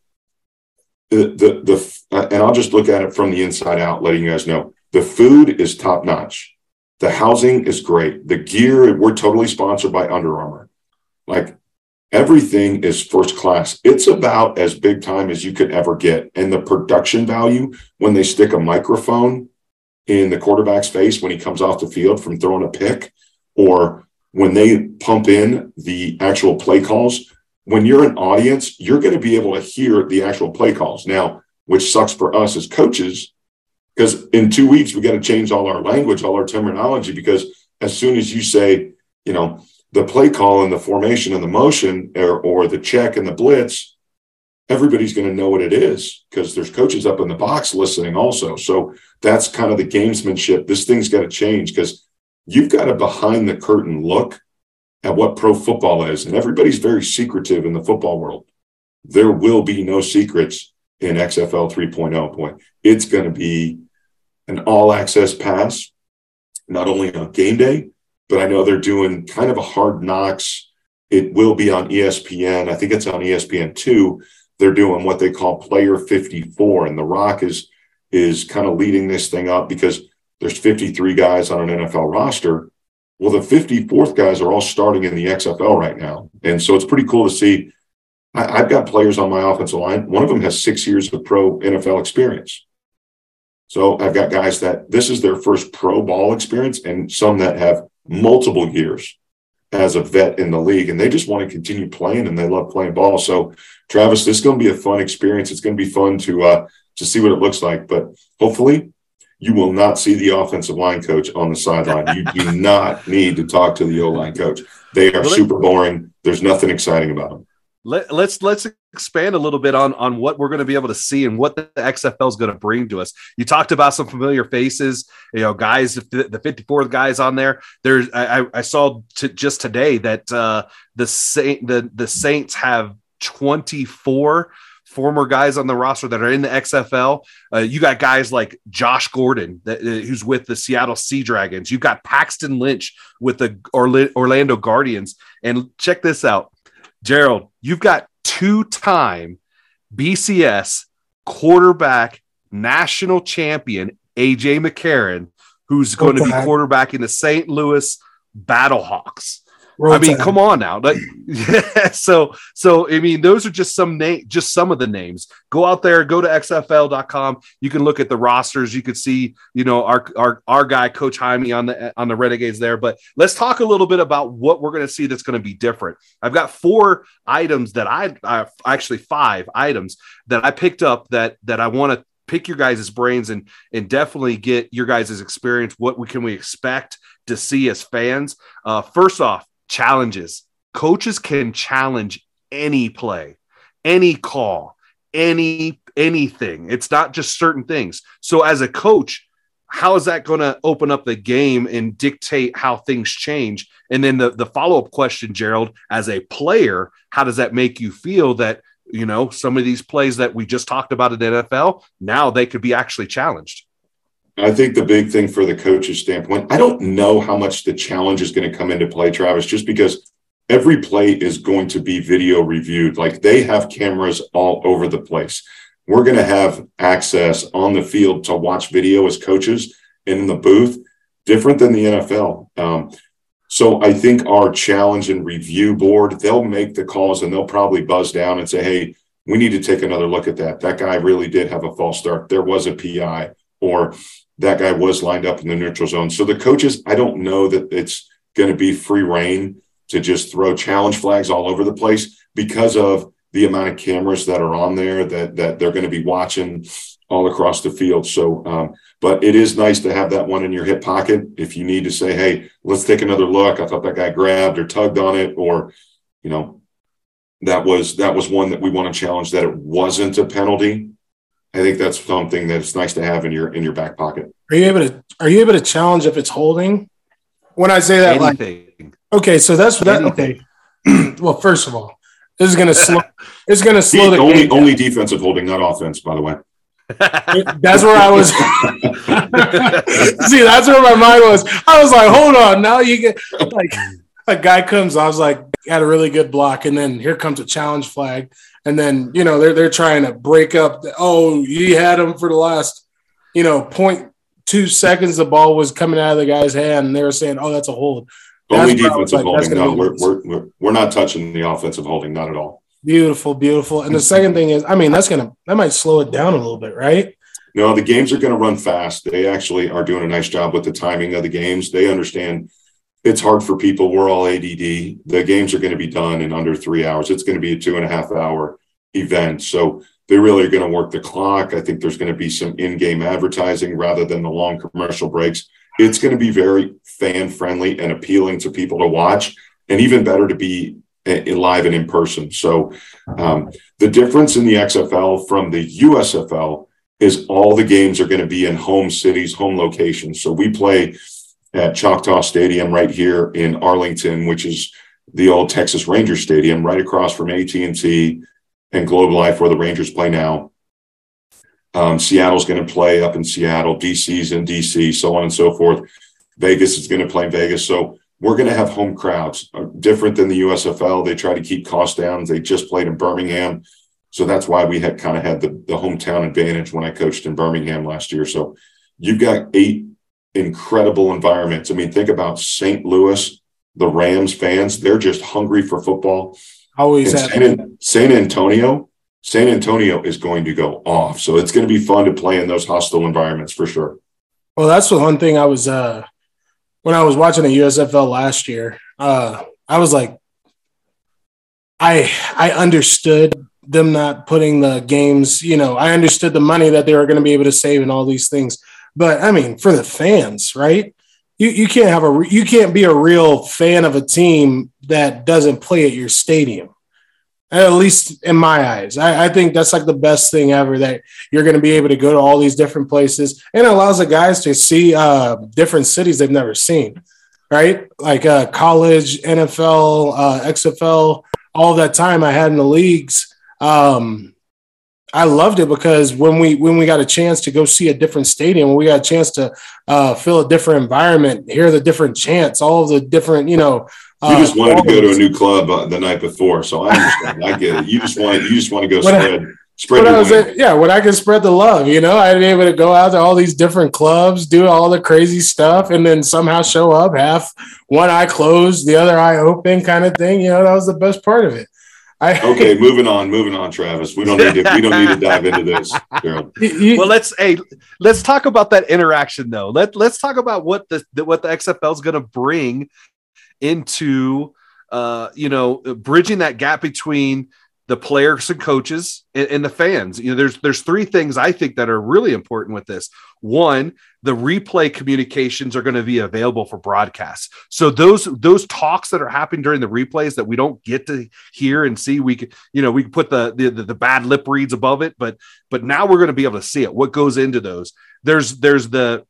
and I'll just look at it from the inside out, letting you guys know, the food is top notch. The housing is great. The gear, we're totally sponsored by Under Armour. Like, everything is first class. It's about as big time as you could ever get. And the production value, when they stick a microphone in the quarterback's face when he comes off the field from throwing a pick, or when they pump in the actual play calls, when you're an audience, you're going to be able to hear the actual play calls. Now, which sucks for us as coaches, because in 2 weeks, we got to change all our language, all our terminology, because as soon as you say, you know, the play call and the formation and the motion, or the check and the blitz, everybody's going to know what it is, because there's coaches up in the box listening also. So that's kind of the gamesmanship. This thing's got to change, because you've got a behind the curtain look at what pro football is. And everybody's very secretive in the football world. There will be no secrets in XFL 3.0. Boy, it's going to be an all-access pass, not only on game day, but I know they're doing kind of a Hard Knocks. It will be on ESPN. I think it's on ESPN2. They're doing what they call Player 54, and The Rock is kind of leading this thing up, because there's 53 guys on an NFL roster. Well, the 54th guys are all starting in the XFL right now. And so it's pretty cool to see. I've got players on my offensive line. One of them has 6 years of pro NFL experience. So I've got guys that this is their first pro ball experience, and some that have multiple years as a vet in the league, and they just want to continue playing, and they love playing ball. So, Travis, this is going to be a fun experience. It's going to be fun to see what it looks like. But hopefully you will not see the offensive line coach on the sideline. You do not need to talk to the O-line coach. They are super boring. There's nothing exciting about them. Let's expand a little bit on what we're going to be able to see and what the XFL is going to bring to us. You talked about some familiar faces, you know, guys, the 54th guys on there. There's I saw just today that the Saints have 24 former guys on the roster that are in the XFL. You got guys like Josh Gordon, who's with the Seattle Sea Dragons. You've got Paxton Lynch with the Orlando Guardians. And check this out, Gerald, you've got two-time BCS quarterback national champion A.J. McCarron, who's going to be quarterbacking the St. Louis Battlehawks. I mean, come on now. Like, yeah, so I mean, those are just some of the names. Go out there, go to xfl.com. You can look at the rosters. You could see, you know, our guy Coach Jaime on the Renegades there. But let's talk a little bit about what we're going to see that's going to be different. I've got five items that I picked up that I want to pick your guys' brains and definitely get your guys' experience. What can we expect to see as fans? First off, challenges. Coaches can challenge any play, any call, anything. It's not just certain things. So as a coach, how is that going to open up the game and dictate how things change? And then the follow-up question, Gerald, as a player, how does that make you feel that, you know, some of these plays that we just talked about at the NFL, now they could be actually challenged? I think the big thing for the coach's standpoint, I don't know how much the challenge is going to come into play, Travis, just because every play is going to be video reviewed. Like, they have cameras all over the place. We're going to have access on the field to watch video as coaches and in the booth, different than the NFL. So I think our challenge and review board, they'll make the calls and they'll probably buzz down and say, hey, we need to take another look at that. That guy really did have a false start. There was a PI, or that guy was lined up in the neutral zone. So the coaches, I don't know that it's going to be free reign to just throw challenge flags all over the place, because of the amount of cameras that are on there that they're going to be watching all across the field. So, but it is nice to have that one in your hip pocket. If you need to say, hey, let's take another look. I thought that guy grabbed or tugged on it, or, you know, that was one that we want to challenge, that it wasn't a penalty. I think that's something that's nice to have in your back pocket. Are you able to challenge if it's holding? When I say that, anything. Like, okay, so that's what that. Okay. Well, first of all, this is going to slow. It's going to slow the only game only down. Defensive holding, not offense. By the way, that's where I was. See, that's where my mind was. I was like, hold on, now you get like a guy comes. I was like, had a really good block, and then here comes a challenge flag, and then you know they're trying to break up. Oh, you had him for the last, 0.2 seconds. The ball was coming out of the guy's hand, and they were saying, "Oh, that's a hold." Only defensive holding. No, we're not touching the offensive holding, not at all. Beautiful, beautiful. And the second thing is, I mean, that might slow it down a little bit, right? No, the games are going to run fast. They actually are doing a nice job with the timing of the games. They understand it's hard for people. We're all ADD. The games are going to be done in under 3 hours. It's going to be a 2.5 hour event. So they really are going to work the clock. I think there's going to be some in-game advertising rather than the long commercial breaks. It's going to be very fan-friendly and appealing to people to watch, and even better to be live and in person. So the difference in the XFL from the USFL is all the games are going to be in home cities, home locations. So we play at Choctaw Stadium right here in Arlington, which is the old Texas Rangers Stadium, right across from AT&T and Globe Life, where the Rangers play now. Seattle's going to play up in Seattle, DC's in DC, so on and so forth. Vegas is going to play in Vegas. So we're going to have home crowds. Different than the USFL, they try to keep costs down. They just played in Birmingham. So that's why we had kind of had the hometown advantage when I coached in Birmingham last year. So you've got 8 incredible environments. I mean, think about St. Louis, the Rams fans. They're just hungry for football. Always San Antonio is going to go off. So it's going to be fun to play in those hostile environments for sure. Well, that's the one thing I was when I was watching the USFL last year, I was like, I understood them not putting the games, I understood the money that they were going to be able to save and all these things. But I mean, for the fans, right? You can't have you can't be a real fan of a team that doesn't play at your stadium. At least in my eyes, I think that's like the best thing ever, that you're going to be able to go to all these different places, and it allows the guys to see different cities they've never seen, right? Like college, NFL, XFL, all that time I had in the leagues. I loved it because when we got a chance to go see a different stadium, when we got a chance to feel a different environment, hear the different chants, all of the different, you just wanted to go to a new club the night before, so I understand. I get it. You just want to go spread. When I can spread the love, I'd be able to go out to all these different clubs, do all the crazy stuff, and then somehow show up half one eye closed, the other eye open, kind of thing. That was the best part of it. Okay, moving on, Travis. We don't need to dive into this, Gerald. Well, let's talk about that interaction though. Let's talk about what the XFL is going to bring into bridging that gap between the players and coaches and the fans. There's 3 things I think that are really important with this. One, the replay communications are going to be available for broadcasts. So those talks that are happening during the replays that we don't get to hear and see, we can put the bad lip reads above it, but now we're going to be able to see it. What goes into those? There's the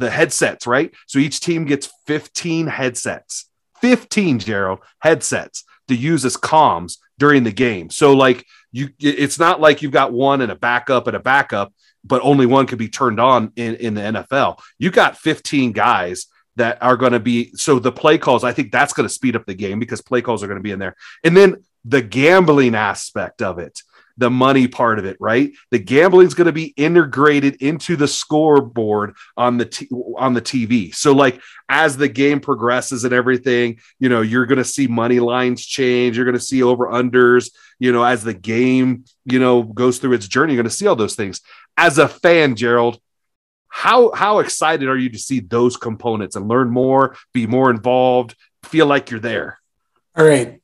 headsets, right? So each team gets 15 headsets, 15 Gerald headsets to use as comms during the game. So it's not like you've got one and a backup, but only one could be turned on in the NFL. You got 15 guys that are going to be, so the play calls, I think that's going to speed up the game because play calls are going to be in there. And then the gambling aspect of it, the money part of it, right? The gambling is going to be integrated into the scoreboard on the TV. So as the game progresses and everything, you're going to see money lines change. You're going to see over unders, as the game, goes through its journey, you're going to see all those things. As a fan, Gerald, how excited are you to see those components and learn more, be more involved, feel like you're there? All right.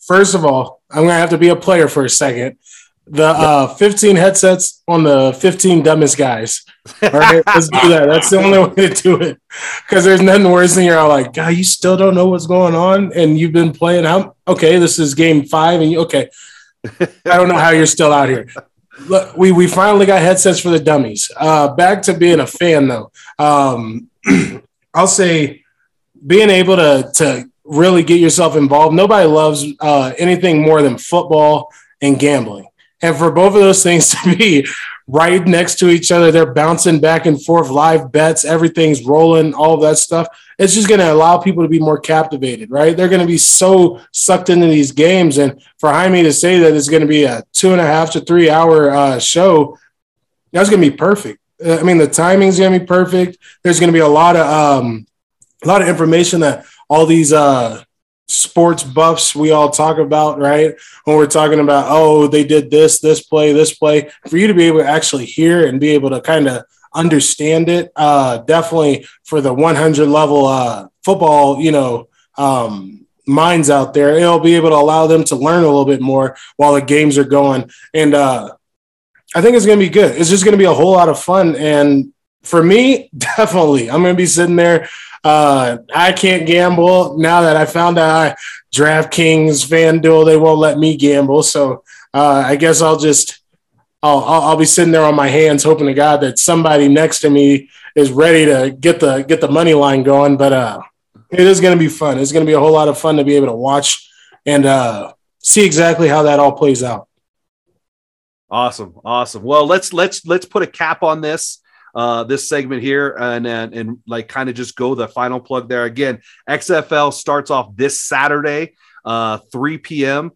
First of all, I'm going to have to be a player for a second. The 15 headsets on the 15 dumbest guys. All right, let's do that. That's the only way to do it, because there's nothing worse than you're all like, God, you still don't know what's going on, and you've been playing out. Okay, this is game 5, and I don't know how you're still out here. Look, we finally got headsets for the dummies. Back to being a fan, though. I'll say being able to really get yourself involved. Nobody loves anything more than football and gambling. And for both of those things to be right next to each other, they're bouncing back and forth, live bets, everything's rolling, all of that stuff. It's just going to allow people to be more captivated, right? They're going to be so sucked into these games. And for Jaime to say that it's going to be a 2.5 to 3 hour show, that's going to be perfect. I mean, the timing's going to be perfect. There's going to be a lot of information that all these sports buffs we all talk about, right? When we're talking about, oh, they did this play. For you to be able to actually hear and be able to kind of understand it, definitely for the 100 level football, minds out there, it'll be able to allow them to learn a little bit more while the games are going. And I think it's going to be good. It's just going to be a whole lot of fun. And for me, definitely, I'm going to be sitting there. I can't gamble now that I found out DraftKings, FanDuel, they won't let me gamble. So I guess I'll be sitting there on my hands, hoping to God that somebody next to me is ready to get the money line going. But it is going to be fun. It's going to be a whole lot of fun to be able to watch and see exactly how that all plays out. Awesome. Well, let's put a cap on this. This segment here and like kind of just go the final plug there again. XFL starts off this Saturday, 3 p.m.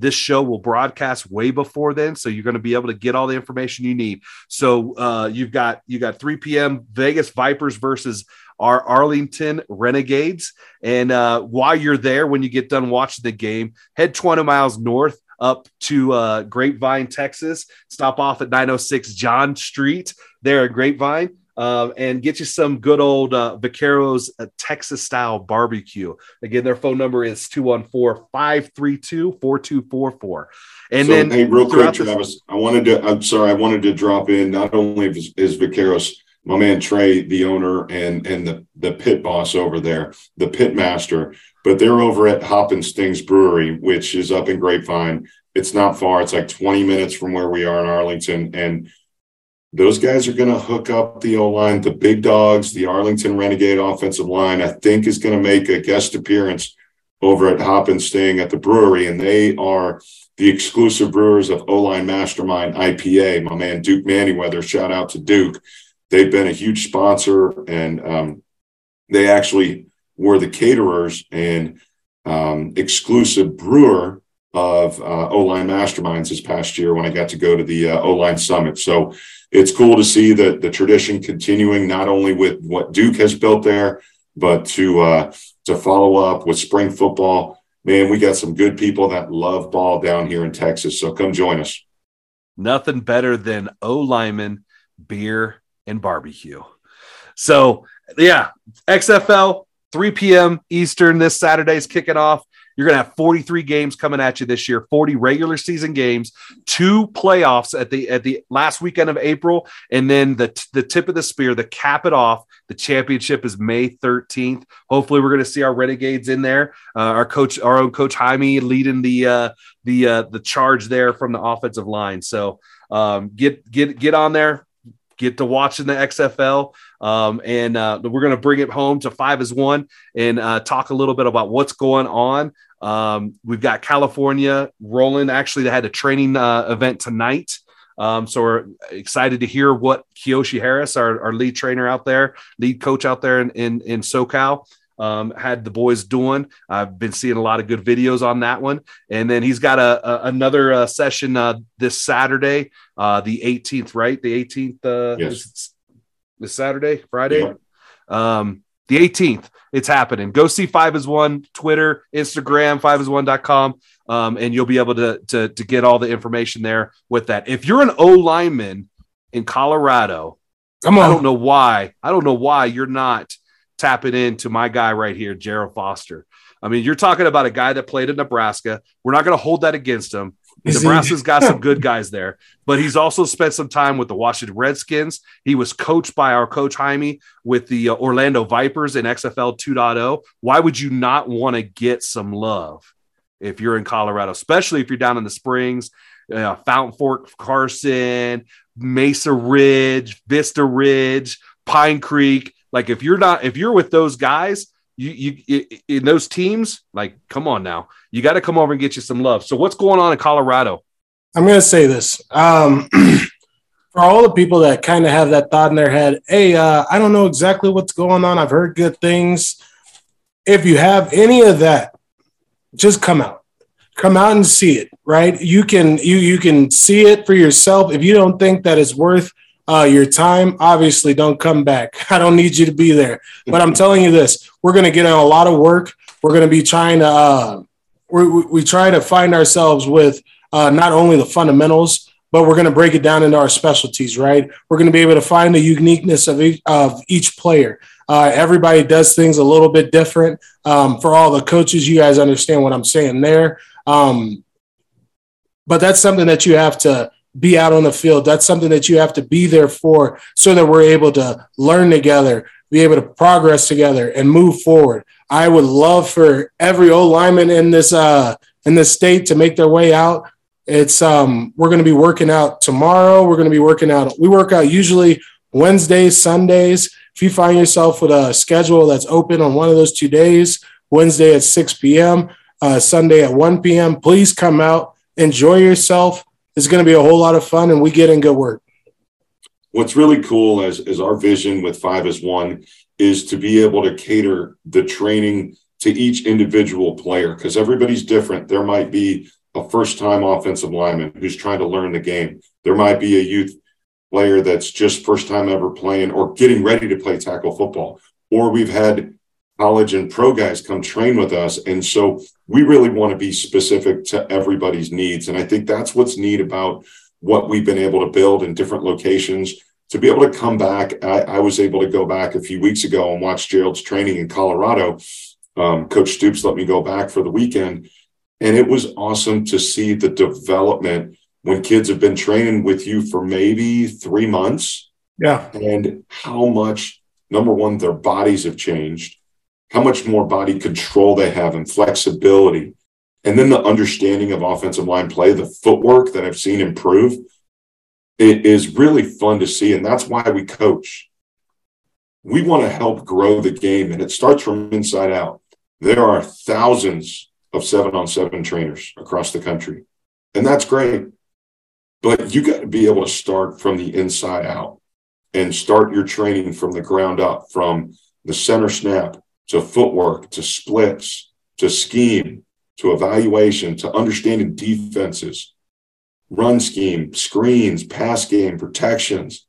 This show will broadcast way before then, so you're going to be able to get all the information you need. So you've got 3 p.m. Vegas Vipers versus our Arlington Renegades, and while you're there, when you get done watching the game, head 20 miles north up to Grapevine, Texas. Stop off at 906 John Street there at Grapevine and get you some good old Vaqueros Texas-style barbecue. Again, their phone number is 214-532-4244. And so, then hey, real quick, Travis, I wanted to drop in not only is Vaqueros, my man Trey, the owner, and the pit boss over there, the pit master, but they're over at Hoppin Stings Brewery, which is up in Grapevine. It's not far. It's like 20 minutes from where we are in Arlington. And those guys are going to hook up the O-line, the big dogs, the Arlington Renegade offensive line, I think is going to make a guest appearance over at Hoppin Sting at the brewery. And they are the exclusive brewers of O-line Mastermind IPA. My man, Duke Manningweather, shout out to Duke. They've been a huge sponsor, and they actually were the caterers and exclusive brewer of O-Line Masterminds this past year when I got to go to the O-Line Summit. So it's cool to see the tradition continuing, not only with what Duke has built there, but to follow up with spring football. Man, we got some good people that love ball down here in Texas, so come join us. Nothing better than O-Lineman beer and barbecue. So yeah, XFL 3 p.m. Eastern this Saturday's kicking off. You're going to have 43 games coming at you this year, 40 regular season games, 2 playoffs at the last weekend of April. And then the tip of the spear, the cap it off. The championship is May 13th. Hopefully we're going to see our Renegades in there. Our own coach Jaime leading the charge there from the offensive line. So get on there. Get to watching the XFL, and we're going to bring it home to 5 as 1 and talk a little bit about what's going on. We've got California rolling. Actually, they had a training event tonight, so we're excited to hear what Kiyoshi Harris, our lead trainer out there, lead coach out there in SoCal, had the boys doing. I've been seeing a lot of good videos on that one. And then he's got another session this Saturday, the 18th, right? The 18th, yes. This Saturday, Friday, yeah. The 18th. It's happening. Go see 5 as 1 Twitter, Instagram, 5as1.com, and you'll be able to get all the information there with that. If you're an O lineman in Colorado, I don't know why you're not tapping into my guy right here, Gerald Foster. I mean, you're talking about a guy that played at Nebraska. We're not going to hold that against him. Nebraska's got some good guys there, but he's also spent some time with the Washington Redskins. He was coached by our coach Jaime with the Orlando Vipers in XFL 2.0. Why would you not want to get some love if you're in Colorado, especially if you're down in the Springs Fountain Fork, Carson, Mesa Ridge, Vista Ridge, Pine Creek. Like if you're with those guys, you in those teams, like, come on now, you got to come over and get you some love. So what's going on in Colorado? I'm going to say this, for all the people that kind of have that thought in their head, hey, I don't know exactly what's going on. I've heard good things. If you have any of that, just come out and see it, right? You can see it for yourself. If you don't think that it's worth your time, obviously don't come back. I don't need you to be there, but I'm telling you this, we're going to get in a lot of work. We're going to be trying to, we try to find ourselves with not only the fundamentals, but we're going to break it down into our specialties, right? We're going to be able to find the uniqueness of each player. Everybody does things a little bit different. For all the coaches, you guys understand what I'm saying there. But that's something that you have to be out on the field. That's something that you have to be there for, so that we're able to learn together, be able to progress together, and move forward. I would love for every O lineman in this state to make their way out. It's we're going to be working out tomorrow. We're going to be working out. We work out usually Wednesdays, Sundays. If you find yourself with a schedule that's open on one of those 2 days, Wednesday at 6 p.m., Sunday at 1 p.m., please come out, enjoy yourself. It's going to be a whole lot of fun, and we get in good work. What's really cool is our vision with 5 as 1 is to be able to cater the training to each individual player, because everybody's different. There might be a first-time offensive lineman who's trying to learn the game. There might be a youth player that's just first time ever playing or getting ready to play tackle football. Or we've had college and pro guys come train with us. And so we really want to be specific to everybody's needs. And I think that's what's neat about what we've been able to build in different locations, to be able to come back. I was able to go back a few weeks ago and watch Gerald's training in Colorado. Coach Stoops let me go back for the weekend. And it was awesome to see the development when kids have been training with you for maybe 3 months. Yeah. And how much, number one, their bodies have changed, how much more body control they have and flexibility. And then the understanding of offensive line play, the footwork that I've seen improve, it is really fun to see. And that's why we coach. We want to help grow the game, and it starts from inside out. There are thousands of 7-on-7 trainers across the country, and that's great. But you got to be able to start from the inside out and start your training from the ground up, from the center snap to footwork, to splits, to scheme, to evaluation, to understanding defenses, run scheme, screens, pass game, protections.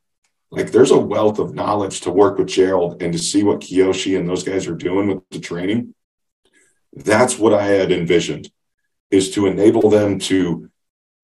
Like, there's a wealth of knowledge to work with Gerald and to see what Kiyoshi and those guys are doing with the training. That's what I had envisioned, is to enable them to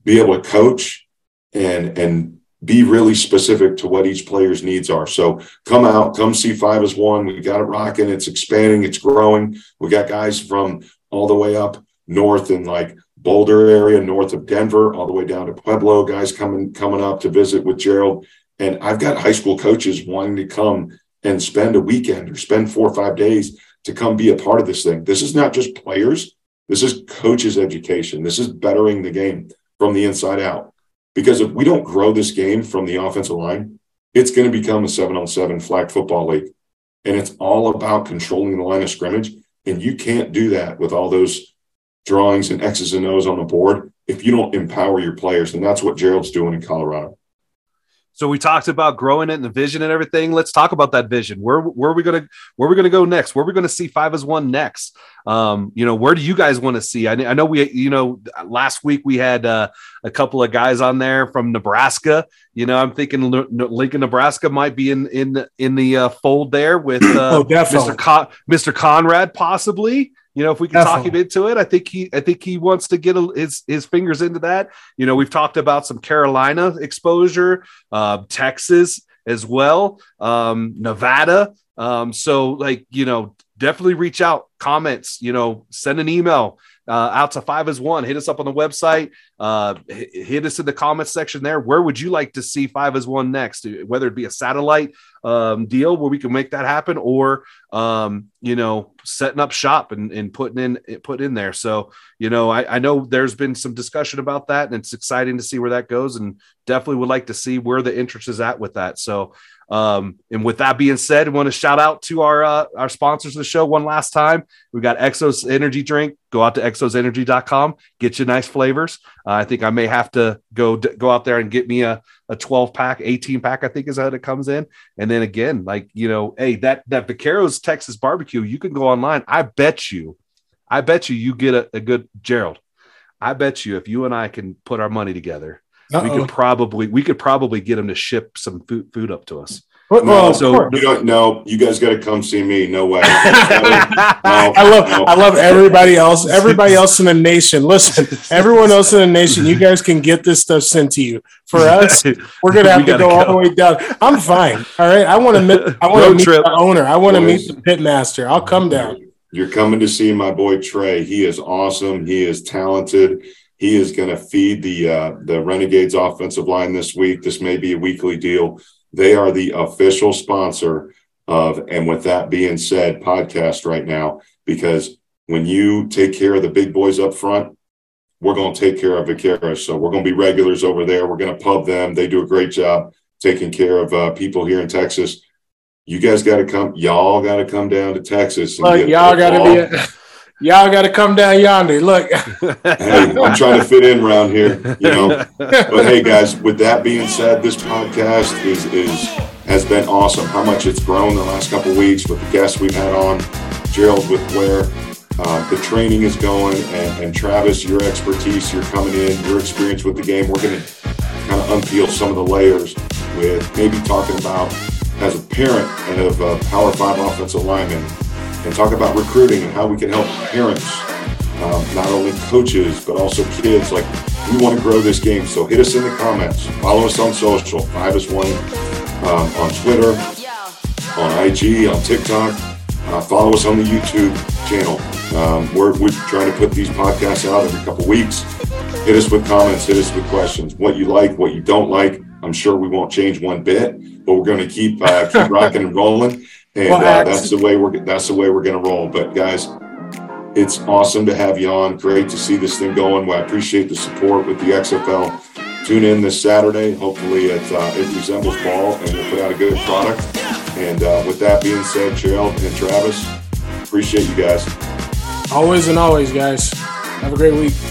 be able to coach and be really specific to what each player's needs are. So come out, come see 5 as 1. We got it rocking. It's expanding. It's growing. We got guys from all the way up north in like Boulder area, north of Denver, all the way down to Pueblo, guys coming up to visit with Gerald. And I've got high school coaches wanting to come and spend a weekend or spend 4 or 5 days to come be a part of this thing. This is not just players. This is coaches' education. This is bettering the game from the inside out. Because if we don't grow this game from the offensive line, it's going to become a 7-on-7 flag football league. And it's all about controlling the line of scrimmage. And you can't do that with all those drawings and X's and O's on the board if you don't empower your players. And that's what Gerald's doing in Colorado. So we talked about growing it and the vision and everything. Let's talk about that vision. Where are we gonna go next? Where are we gonna see 5 as 1 next? Where do you guys want to see? I know we, last week we had a couple of guys on there from Nebraska. I'm thinking Lincoln, Nebraska might be in the fold there with Mr. Conrad possibly. If we can talk him into it, I think he wants to get his fingers into that. We've talked about some Carolina exposure, Texas as well, Nevada. So definitely reach out, comments, send an email. out to Five as One. Hit us up on the website. Hit us in the comments section there. Where would you like to see Five as One next? Whether it be a satellite deal where we can make that happen, or setting up shop and putting in there. So I know there's been some discussion about that, and it's exciting to see where that goes, and definitely would like to see where the interest is at with that. So. And with that being said, we want to shout out to our sponsors of the show one last time. We got Exos Energy Drink. Go out to exosenergy.com, get you nice flavors. I think I may have to go out there and get me a 12-pack, 18-pack, I think is how it comes in. And then again, that Vaqueros Texas Barbecue, you can go online. I bet you you get a good Gerald. I bet you if you and I can put our money together, uh-oh. We could probably get them to ship some food up to us. Well, so you don't know. You guys got to come see me. No way. I love everybody else. Everybody else in the nation. Listen, everyone else in the nation, you guys can get this stuff sent to you. For us, we're gonna have to go all the way down. I'm fine. All right. I want to meet the owner. I want to meet the pit master. I'll come down. You're coming to see my boy Trey. He is awesome. He is talented. He is going to feed the Renegades offensive line this week. This may be a weekly deal. They are the official sponsor of, and with that being said, podcast right now, because when you take care of the big boys up front, we're going to take care of Vaqueros. So we're going to be regulars over there. We're going to pub them. They do a great job taking care of people here in Texas. You guys got to come. Y'all got to come down to Texas. And y'all got to come down yonder. Look, hey, I'm trying to fit in around here, But hey, guys, with that being said, this podcast has been awesome. How much it's grown the last couple of weeks with the guests we've had on, Gerald with where the training is going, and Travis, your expertise, you're coming in, your experience with the game. We're going to kind of unpeel some of the layers with maybe talking about as a parent and of a Power 5 offensive lineman. And talk about recruiting and how we can help parents, not only coaches, but also kids. Like, we want to grow this game. So hit us in the comments. Follow us on social, 5 as One, on Twitter, on IG, on TikTok. Follow us on the YouTube channel. We're trying to put these podcasts out every couple weeks. Hit us with comments. Hit us with questions. What you like, what you don't like. I'm sure we won't change one bit, but we're going to keep rocking and rolling. And that's the way we're going to roll. But guys, it's awesome to have you on. Great to see this thing going. Well, I appreciate the support with the XFL. Tune in this Saturday. Hopefully it resembles ball, and we'll put out a good product. And with that being said, Gerald and Travis, appreciate you guys. Always and always, guys. Have a great week.